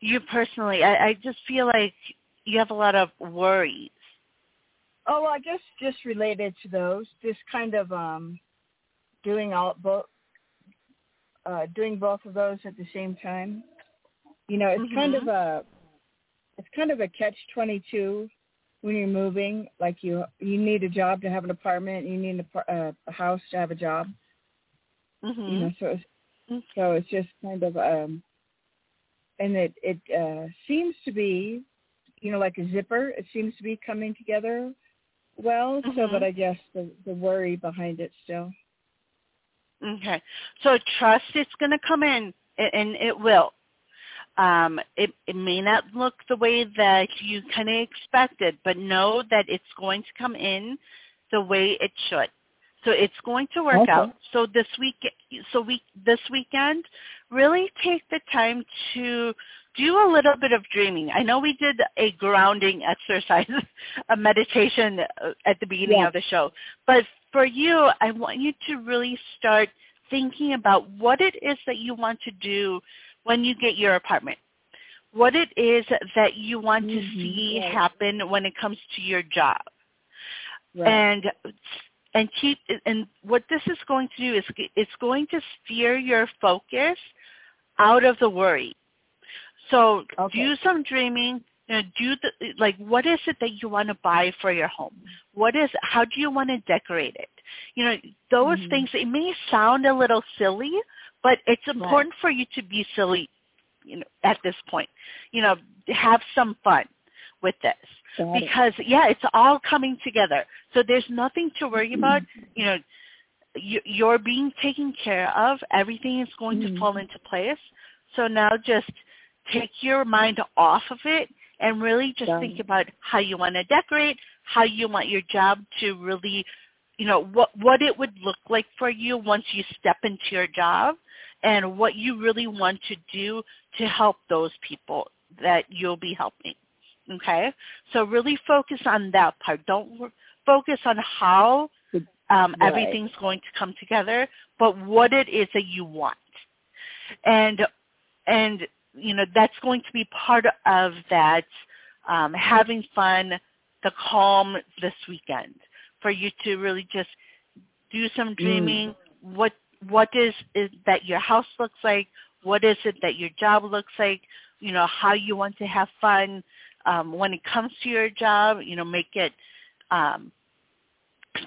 you personally? I just feel like you have a lot of worries. Oh, well, I guess just related to those, just kind of doing both of those at the same time. You know, it's kind of a catch-22 when you're moving. Like you need a job to have an apartment, you need a house to have a job. Mm-hmm. You know, so it's just kind of and it seems to be, you know, like a zipper. It seems to be coming together well. Mm-hmm. So, but I guess the worry behind it still. Okay, so trust it's going to come in, and it will. It may not look the way that you kind of expected, but know that it's going to come in the way it should. So it's going to work out. So this weekend, really take the time to do a little bit of dreaming. I know we did a grounding exercise, a meditation at the beginning of the show, but for you, I want you to really start thinking about what it is that you want to do when you get your apartment, what it is that you want to see happen when it comes to your job. Right. And what this is going to do is it's going to steer your focus out of the worry. So do some dreaming. You know, what is it that you want to buy for your home? How do you want to decorate it? You know, those things, it may sound a little silly, but it's important for you to be silly, you know, at this point. You know, have some fun with this. Because it's all coming together. So there's nothing to worry about. You know, you're being taken care of. Everything is going to fall into place. So now just take your mind off of it and really just think about how you want to decorate, how you want your job to really, you know, what it would look like for you once you step into your job, and what you really want to do to help those people that you'll be helping. Okay? So really focus on that part. Don't focus on how everything's going to come together, but what it is that you want. And you know, that's going to be part of that, having fun, the calm this weekend, for you to really just do some dreaming. What is that your house looks like? What is it that your job looks like? You know, how you want to have fun when it comes to your job. You know, make it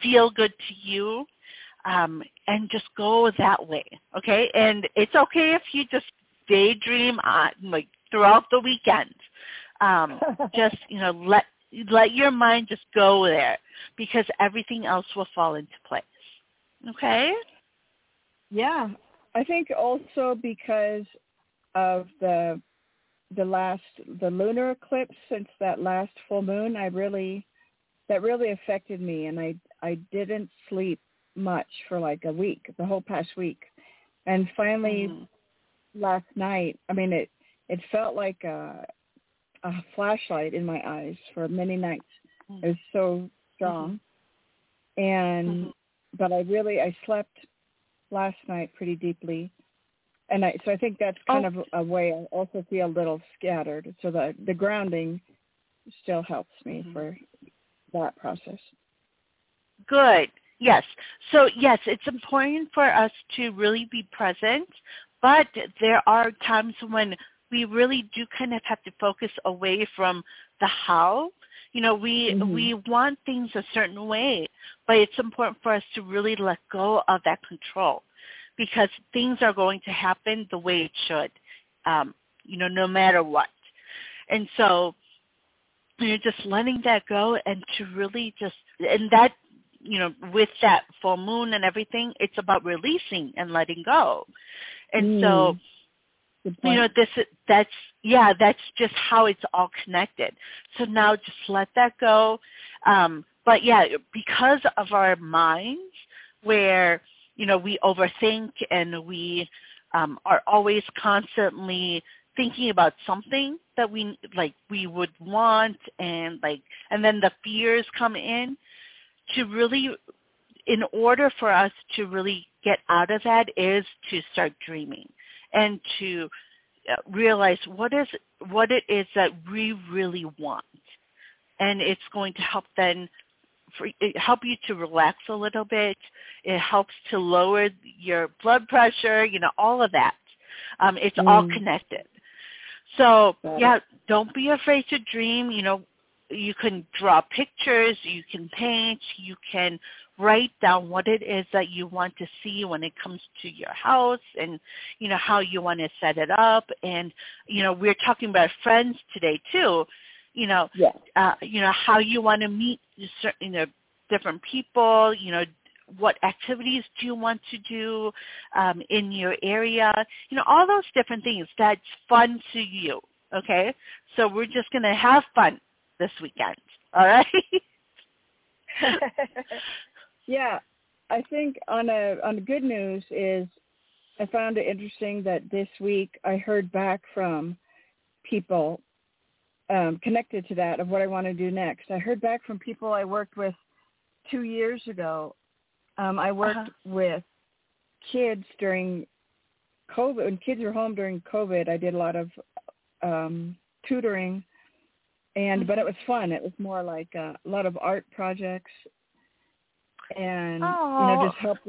feel good to you, and just go that way, okay? And it's okay if you just daydream on, like, throughout the weekend. Just, you know, let your mind just go there, because everything else will fall into place. Okay? Yeah. I think also because of the lunar eclipse since that last full moon, that really affected me, and I didn't sleep much for like a week, the whole past week. And finally last night, I mean, it felt like a flashlight in my eyes for many nights. It was so strong. But I slept last night pretty deeply. And so I think that's kind of a way I also feel a little scattered. So the grounding still helps me for that process. Good. Yes. So yes, it's important for us to really be present. But there are times when we really do kind of have to focus away from the how. You know, we want things a certain way, but it's important for us to really let go of that control, because things are going to happen the way it should, you know, no matter what. And so you're just letting that go, and to really just – and that, you know, with that full moon and everything, it's about releasing and letting go. And so, you know, that's just how it's all connected. So now just let that go. But because of our minds, where you know, we overthink and we are always constantly thinking about something that we like we would want, and like, and then the fears come in. To really, in order for us to really get out of that, is to start dreaming and to realize what it is that we really want, and it's going to help you to relax a little bit. It helps to lower your blood pressure, you know, all of that. It's all connected. So yeah, don't be afraid to dream. You know, you can draw pictures, you can paint, you can write down what it is that you want to see when it comes to your house, and, you know, how you want to set it up. And, you know, we're talking about friends today too, you know, you know, how you want to meet certain, you know, different people, you know, what activities do you want to do in your area, you know, all those different things that's fun to you. Okay, so we're just going to have fun this weekend, all right? Yeah, I think on the good news is I found it interesting that this week I heard back from people connected to that of what I want to do next. I heard back from people I worked with 2 years ago. I worked with kids during COVID. When kids were home during COVID, I did a lot of tutoring. But it was fun. It was more like a lot of art projects, and you know, just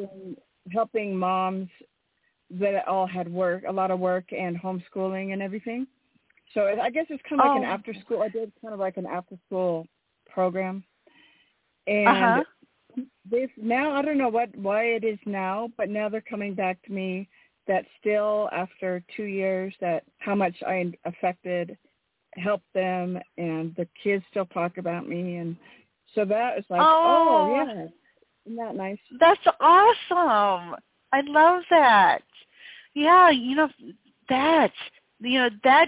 helping moms that all had work, a lot of work, and homeschooling and everything. So I guess it's kind of like an after school. I did kind of like an after school program, and they've now, I don't know why it is now, but now they're coming back to me that still after 2 years that how much I affected, helped them, and the kids still talk about me, and so that is like, yeah, isn't that nice? That's awesome. I love that. Yeah, you know, that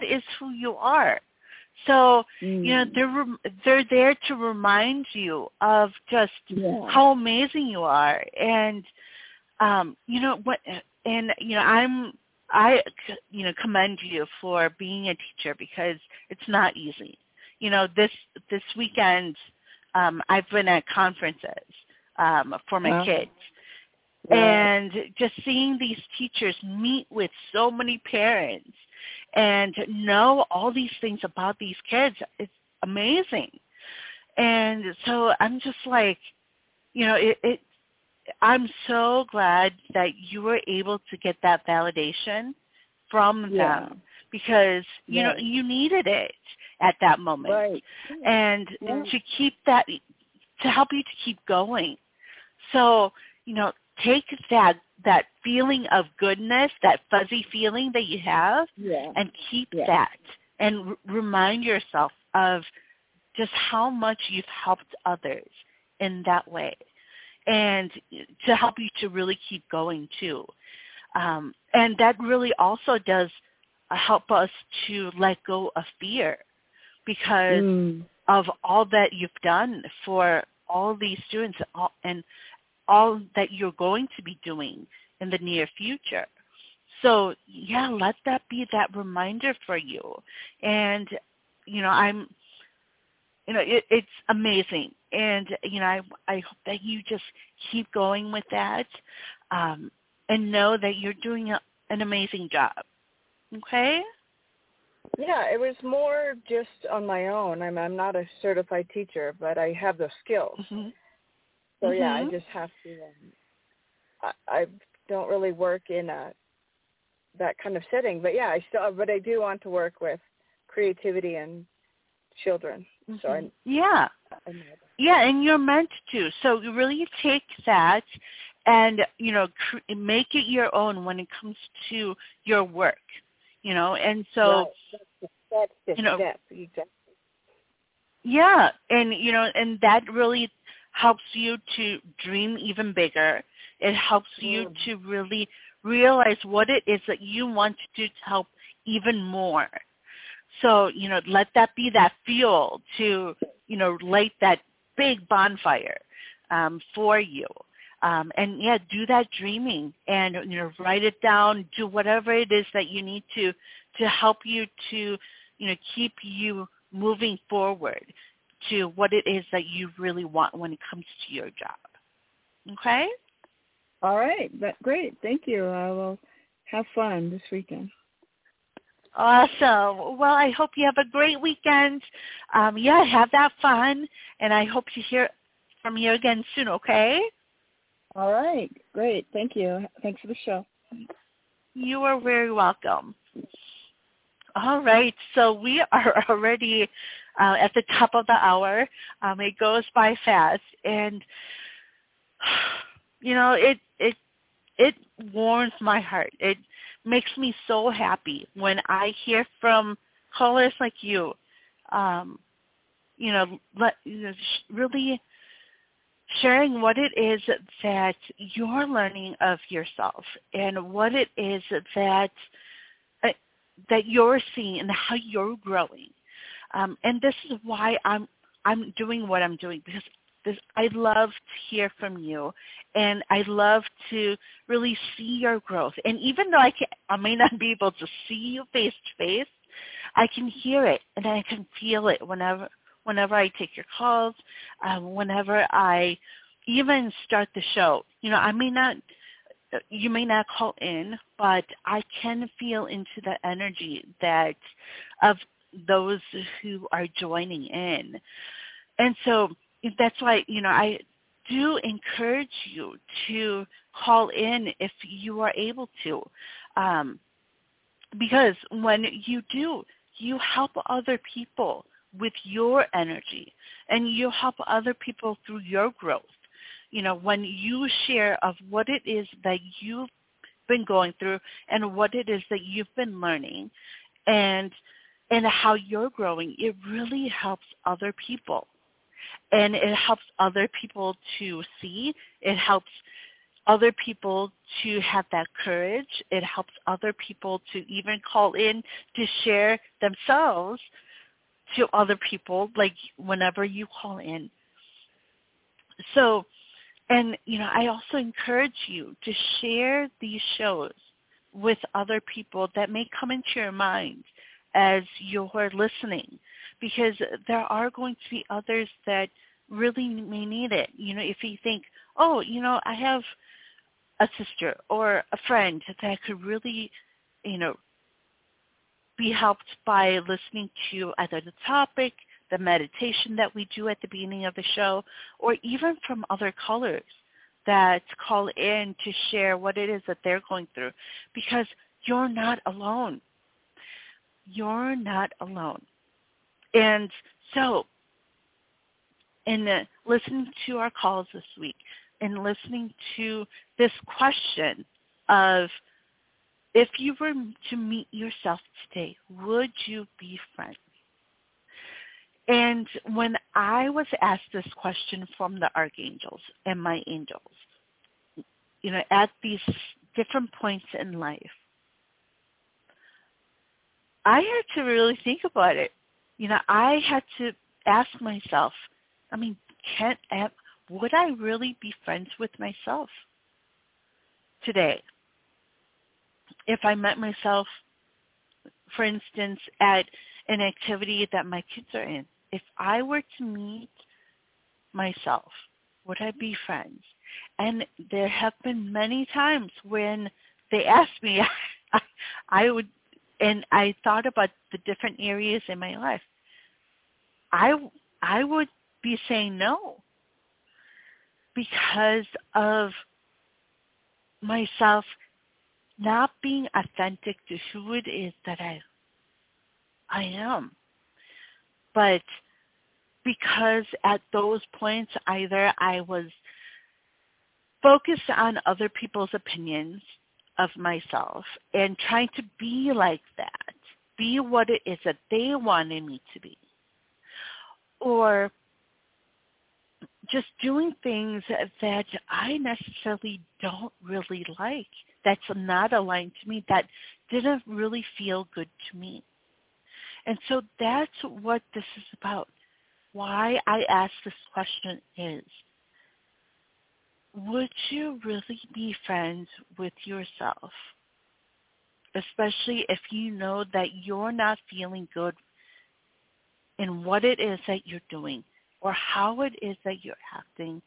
is who you are. So you know, they're there to remind you of just how amazing you are, and you know what, and you know, I you know, commend you for being a teacher, because it's not easy. You know, this weekend I've been at conferences for my kids, and just seeing these teachers meet with so many parents and know all these things about these kids, it's amazing. And so I'm just like, you know, I'm so glad that you were able to get that validation from them, because, you know, you needed it at that moment. Right. And to keep that, to help you to keep going. So, you know, take that feeling of goodness, that fuzzy feeling that you have, and keep that, and remind yourself of just how much you've helped others in that way. And to help you to really keep going too. And that really also does help us to let go of fear, because of all that you've done for all these students and all that you're going to be doing in the near future. So yeah, let that be that reminder for you. And, you know, you know, it's amazing. And, you know, I hope that you just keep going with that, and know that you're doing an amazing job. Okay? Yeah, it was more just on my own. I'm not a certified teacher, but I have those skills. So, yeah, I just have to I don't really work in that kind of setting. But, yeah, but I do want to work with creativity and children. So and you're meant to. So really take that and, you know, make it your own when it comes to your work, you know. And so, that's the you know, step. Exactly. Yeah, and, you know, and that really helps you to dream even bigger. It helps you to really realize what it is that you want to do to help even more. So, you know, let that be that fuel to, you know, light that big bonfire for you. And yeah, do that dreaming and, you know, write it down, do whatever it is that you need to help you to, you know, keep you moving forward to what it is that you really want when it comes to your job. Okay? All right. Great. Thank you. I will have fun this weekend. Awesome. Well, I hope you have a great weekend. Yeah, have that fun. And I hope to hear from you again soon, okay? All right. Great. Thank you. Thanks for the show. You are very welcome. All right. So we are already at the top of the hour. It goes by fast. And, you know, it warms my heart. It makes me so happy when I hear from callers like you, really sharing what it is that you're learning of yourself and what it is that you're seeing and how you're growing. And this is why I'm doing what I'm doing, because I love to hear from you, and I love to really see your growth. And even though I may not be able to see you face to face, I can hear it, and I can feel it whenever I take your calls, whenever I even start the show. You know, you may not call in, but I can feel into the energy that of those who are joining in. And so that's why, you know, I do encourage you to call in if you are able to, because when you do, you help other people with your energy, and you help other people through your growth. You know, when you share of what it is that you've been going through and what it is that you've been learning and how you're growing, it really helps other people. And it helps other people to see. It helps other people to have that courage. It helps other people to even call in to share themselves to other people, like whenever you call in. So, and, you know, I also encourage you to share these shows with other people that may come into your mind as you're listening, because there are going to be others that really may need it. You know, if you think, oh, you know, I have a sister or a friend that could really, you know, be helped by listening to either the topic, the meditation that we do at the beginning of the show, or even from other callers that call in to share what it is that they're going through, because you're not alone. You're not alone. And so in listening to our calls this week and listening to this question of, if you were to meet yourself today, would you be friendly? And when I was asked this question from the archangels and my angels, you know, at these different points in life, I had to really think about it. You know, I had to ask myself, I mean, would I really be friends with myself today? If I met myself, for instance, at an activity that my kids are in, if I were to meet myself, would I be friends? And there have been many times when they asked me, I would. And I thought about the different areas in my life. I would be saying no because of myself not being authentic to who it is that I am. But because at those points, either I was focused on other people's opinions of myself and trying to be like that, be what it is that they wanted me to be, or just doing things that I necessarily don't really like, that's not aligned to me, that didn't really feel good to me. And so that's what this is about. Why I asked this question is, would you really be friends with yourself? Especially if you know that you're not feeling good in what it is that you're doing or how it is that you're acting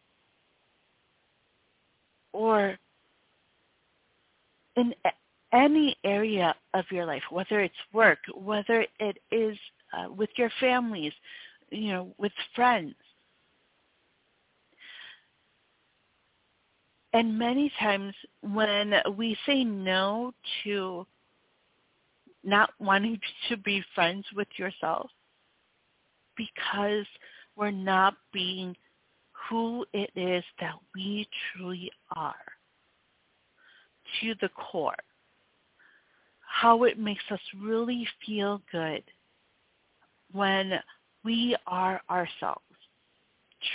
or in any area of your life, whether it's work, whether it is with your families, you know, with friends. And many times when we say no to not wanting to be friends with yourself because we're not being who it is that we truly are to the core, how it makes us really feel good when we are ourselves,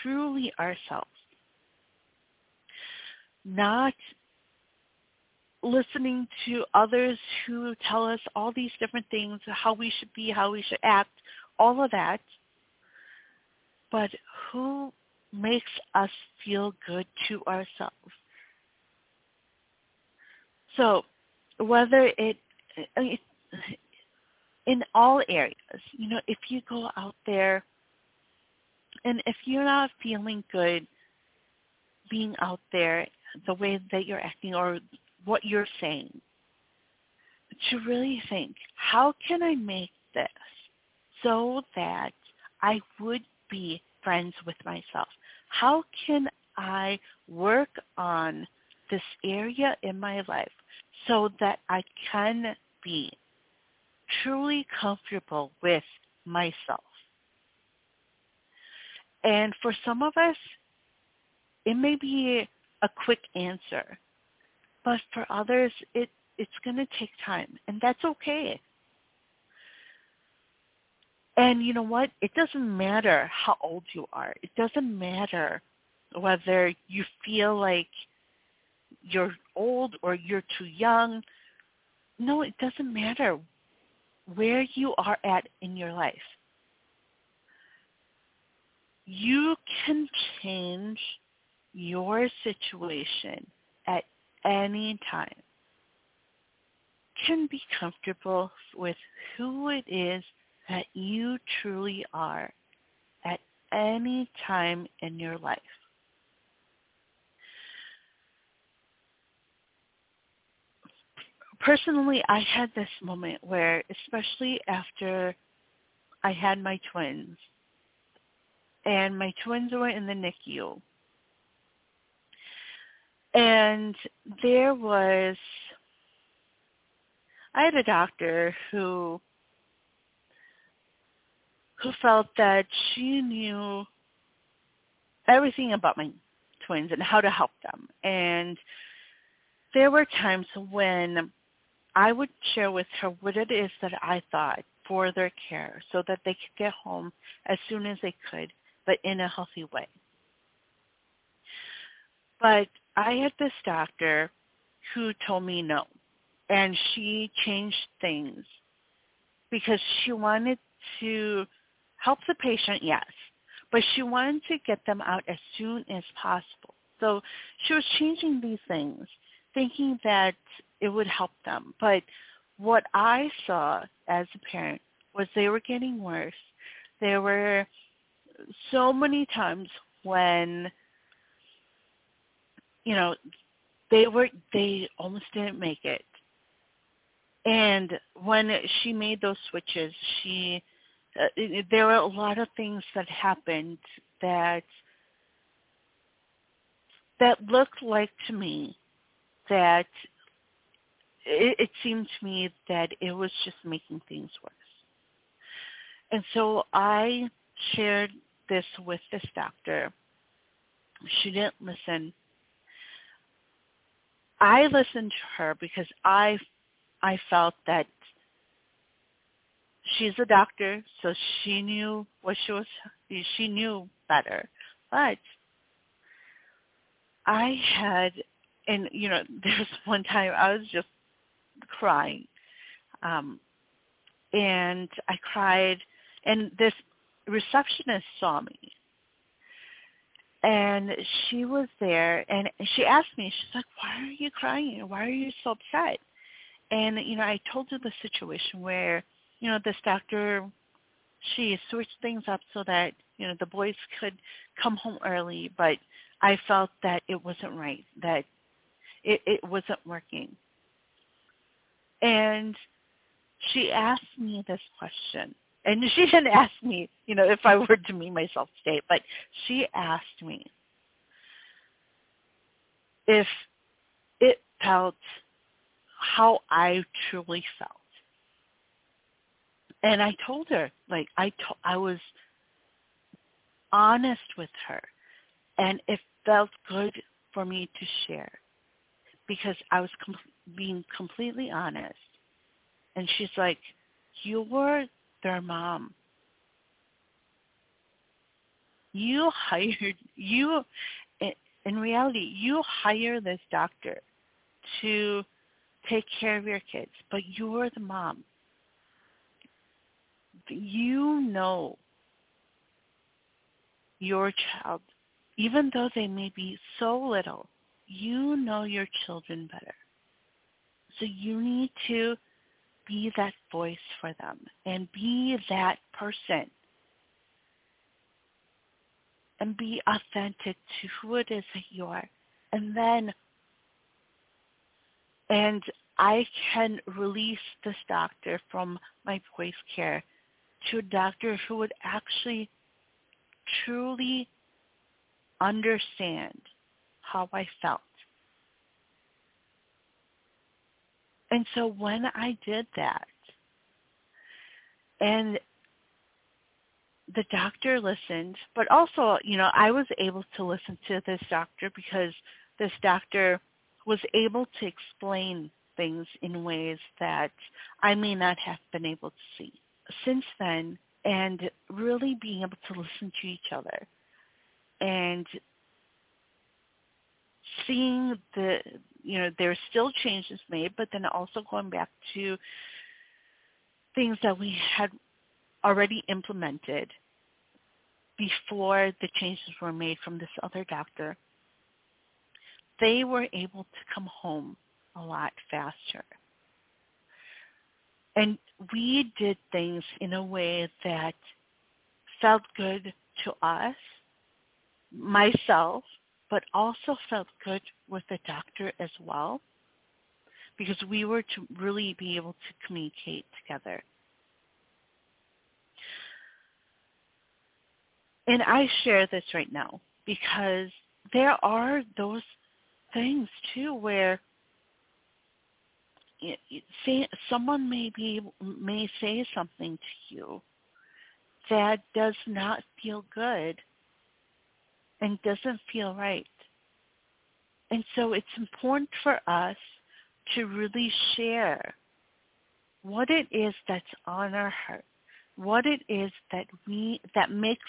truly ourselves. Not listening to others who tell us all these different things, how we should be, how we should act, all of that, but who makes us feel good to ourselves. So whether it, in all areas, you know, if you go out there and if you're not feeling good being out there, the way that you're acting or what you're saying, to really think, how can I make this so that I would be friends with myself? How can I work on this area in my life so that I can be truly comfortable with myself? And for some of us, it may be a quick answer, but for others, it's going to take time, and that's okay. And you know what? It doesn't matter how old you are. It doesn't matter whether you feel like you're old or you're too young. No, it doesn't matter where you are at in your life. You can change your situation at any time. Can be comfortable with who it is that you truly are at any time in your life. Personally, I had this moment where, especially after I had my twins, and my twins were in the NICU, and there was, I had a doctor who felt that she knew everything about my twins and how to help them. And there were times when I would share with her what it is that I thought for their care so that they could get home as soon as they could, but in a healthy way. But I had this doctor who told me no, and she changed things because she wanted to help the patient, yes, but she wanted to get them out as soon as possible. So she was changing these things, thinking that it would help them. But what I saw as a parent was they were getting worse. There were so many times when, you know, they almost didn't make it. And when she made those switches, there were a lot of things that happened that looked like to me that it seemed to me that it was just making things worse. And so I shared this with this doctor. She didn't listen. I listened to her because I felt that she's a doctor, so she knew what she knew better. But I had, and you know, there was one time I was just crying, and I cried, and this receptionist saw me, And she was there, and she asked me, she's like, why are you crying? Why are you so upset? And, you know, I told her the situation where, you know, this doctor, she switched things up so that, you know, the boys could come home early, but I felt that it wasn't right, that it wasn't working. And she asked me this question. And she didn't ask me, you know, if I were to meet myself today, but she asked me if it felt how I truly felt. And I told her, like, I was honest with her, and it felt good for me to share because I was being completely honest. And she's like, you were their mom. In reality, you hire this doctor to take care of your kids, but you're the mom. You know your child, even though they may be so little, you know your children better. So you need to be that voice for them and be that person and be authentic to who it is that you are. And I can release this doctor from my boy's care to a doctor who would actually truly understand how I felt. And so when I did that, and the doctor listened, but also, you know, I was able to listen to this doctor because this doctor was able to explain things in ways that I may not have been able to see. Since then, and really being able to listen to each other and seeing the, you know, there are still changes made, but then also going back to things that we had already implemented before the changes were made from this other doctor, they were able to come home a lot faster. And we did things in a way that felt good to us, myself, but also felt good with the doctor as well, because we were to really be able to communicate together. And I share this right now because there are those things too where someone may say something to you that does not feel good and doesn't feel right. And so it's important for us to really share what it is that's on our heart, what it is that that makes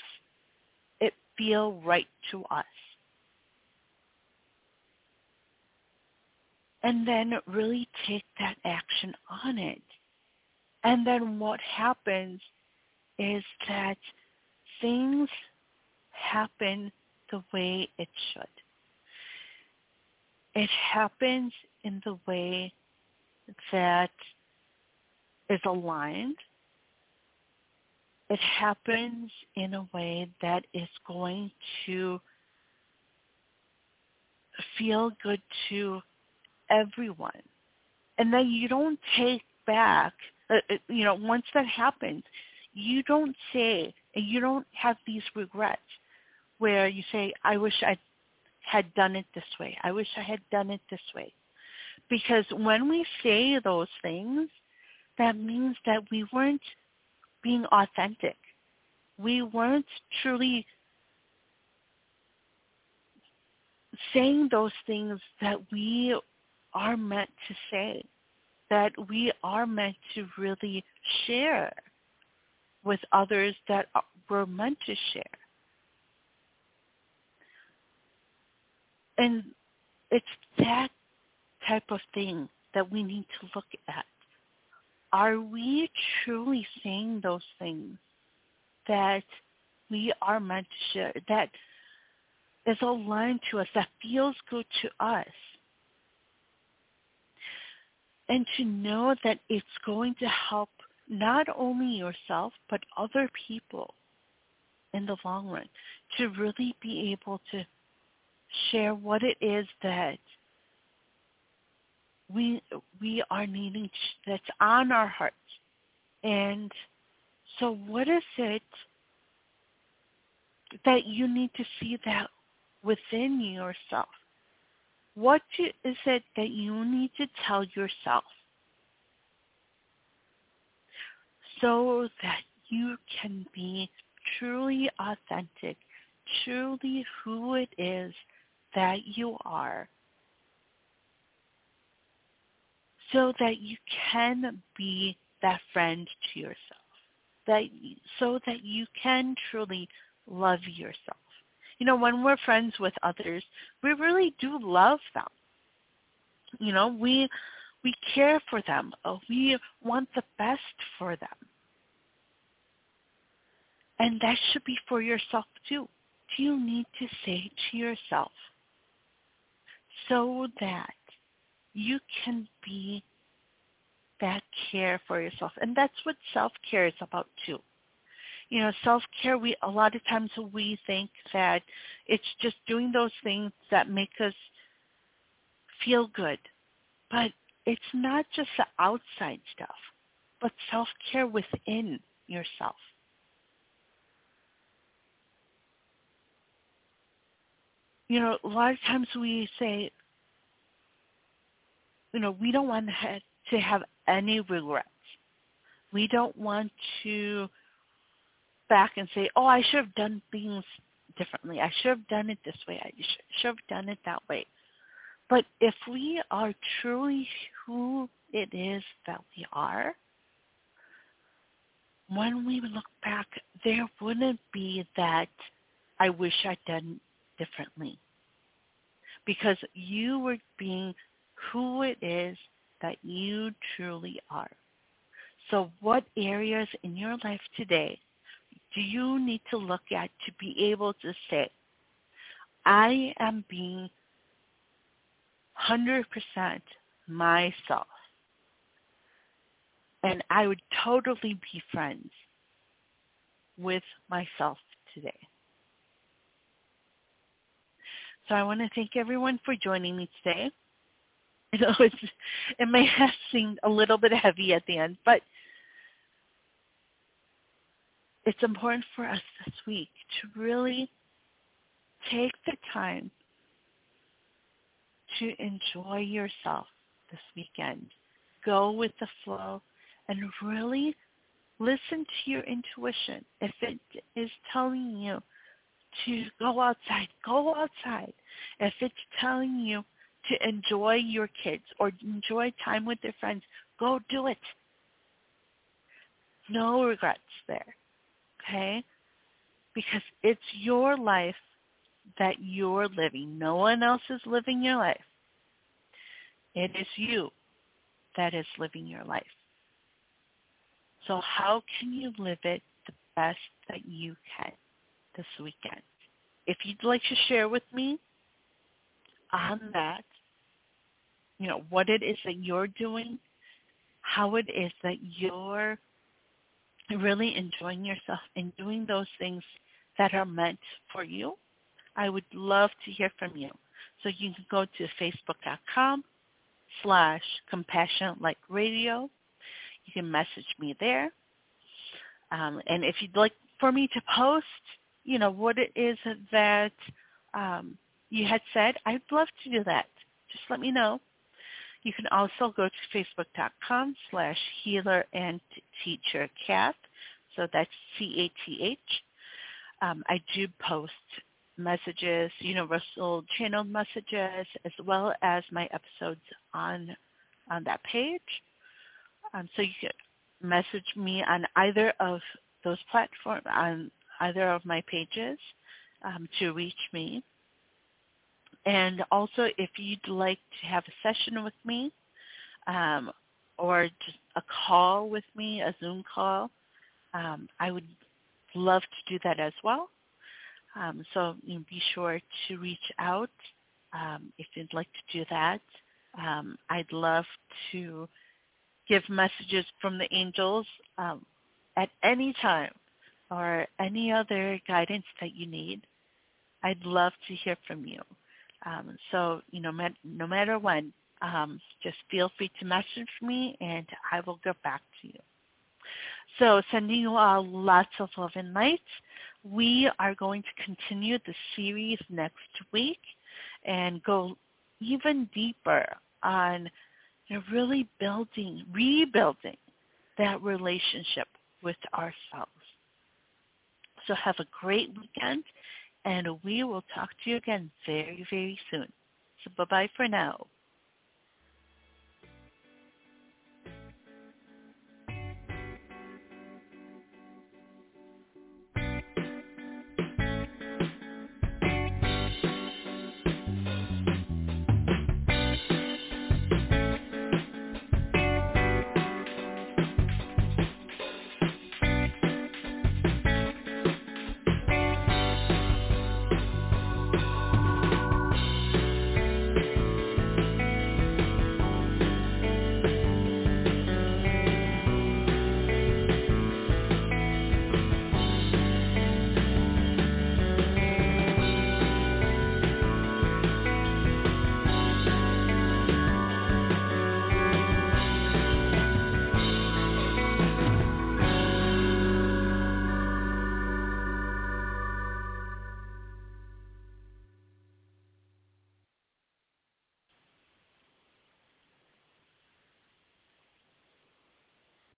it feel right to us. And then really take that action on it. And then what happens is that things happen the way it should. It happens in the way that is aligned. It happens in a way that is going to feel good to everyone. And then you don't take back, you know, once that happens, you don't say, and you don't have these regrets where you say, I wish I had done it this way. I wish I had done it this way. Because when we say those things, that means that we weren't being authentic. We weren't truly saying those things that we are meant to say, that we are meant to really share with others, that we're meant to share. And it's that type of thing that we need to look at. Are we truly saying those things that we are meant to share, that is aligned to us, that feels good to us. And to know that it's going to help not only yourself, but other people in the long run, to really be able to share what it is that we are needing, that's on our hearts. And so what is it that you need to see that within yourself? What is it that you need to tell yourself so that you can be truly authentic, truly who it is that you are, so that you can be that friend to yourself, so that you can truly love yourself. You know, when we're friends with others, we really do love them. You know, we care for them. We want the best for them. And that should be for yourself too. Do you need to say to yourself so that you can be that care for yourself? And that's what self-care is about too. You know, self-care, a lot of times we think that it's just doing those things that make us feel good. But it's not just the outside stuff, but self-care within yourself. You know, a lot of times we say, you know, we don't want to have any regrets. We don't want to back and say, oh, I should have done things differently. I should have done it this way. I should have done it that way. But if we are truly who it is that we are, when we look back, there wouldn't be that I wish I'd done differently, because you were being who it is that you truly are. So what areas in your life today do you need to look at to be able to say, I am being 100% myself, and I would totally be friends with myself today? So I want to thank everyone for joining me today. I know it may have seemed a little bit heavy at the end, but it's important for us this week to really take the time to enjoy yourself this weekend. Go with the flow and really listen to your intuition. If it is telling you to go outside, go outside. If it's telling you to enjoy your kids or enjoy time with their friends, go do it. No regrets there, okay? Because it's your life that you're living. No one else is living your life. It is you that is living your life. So how can you live it the best that you can this weekend? If you'd like to share with me on that, you know, what it is that you're doing, how it is that you're really enjoying yourself and doing those things that are meant for you, I would love to hear from you. So you can go to facebook.com/Compassionate Light Radio. You can message me there. And if you'd like for me to post, you know, what it is that you had said, I'd love to do that. Just let me know. You can also go to facebook.com/Healer and Teacher Cath. So that's CATH. I do post messages, universal channeled messages, as well as my episodes on that page. So you can message me on either of those platforms, on either of my pages, to reach me. And also, if you'd like to have a session with me, or just a call with me, a Zoom call, I would love to do that as well. So be sure to reach out if you'd like to do that. I'd love to give messages from the angels at any time or any other guidance that you need. I'd love to hear from you. No matter when, just feel free to message me and I will get back to you. So sending you all lots of love and light. We are going to continue the series next week and go even deeper on really rebuilding that relationship with ourselves. So have a great weekend, and we will talk to you again very, very soon. So bye-bye for now.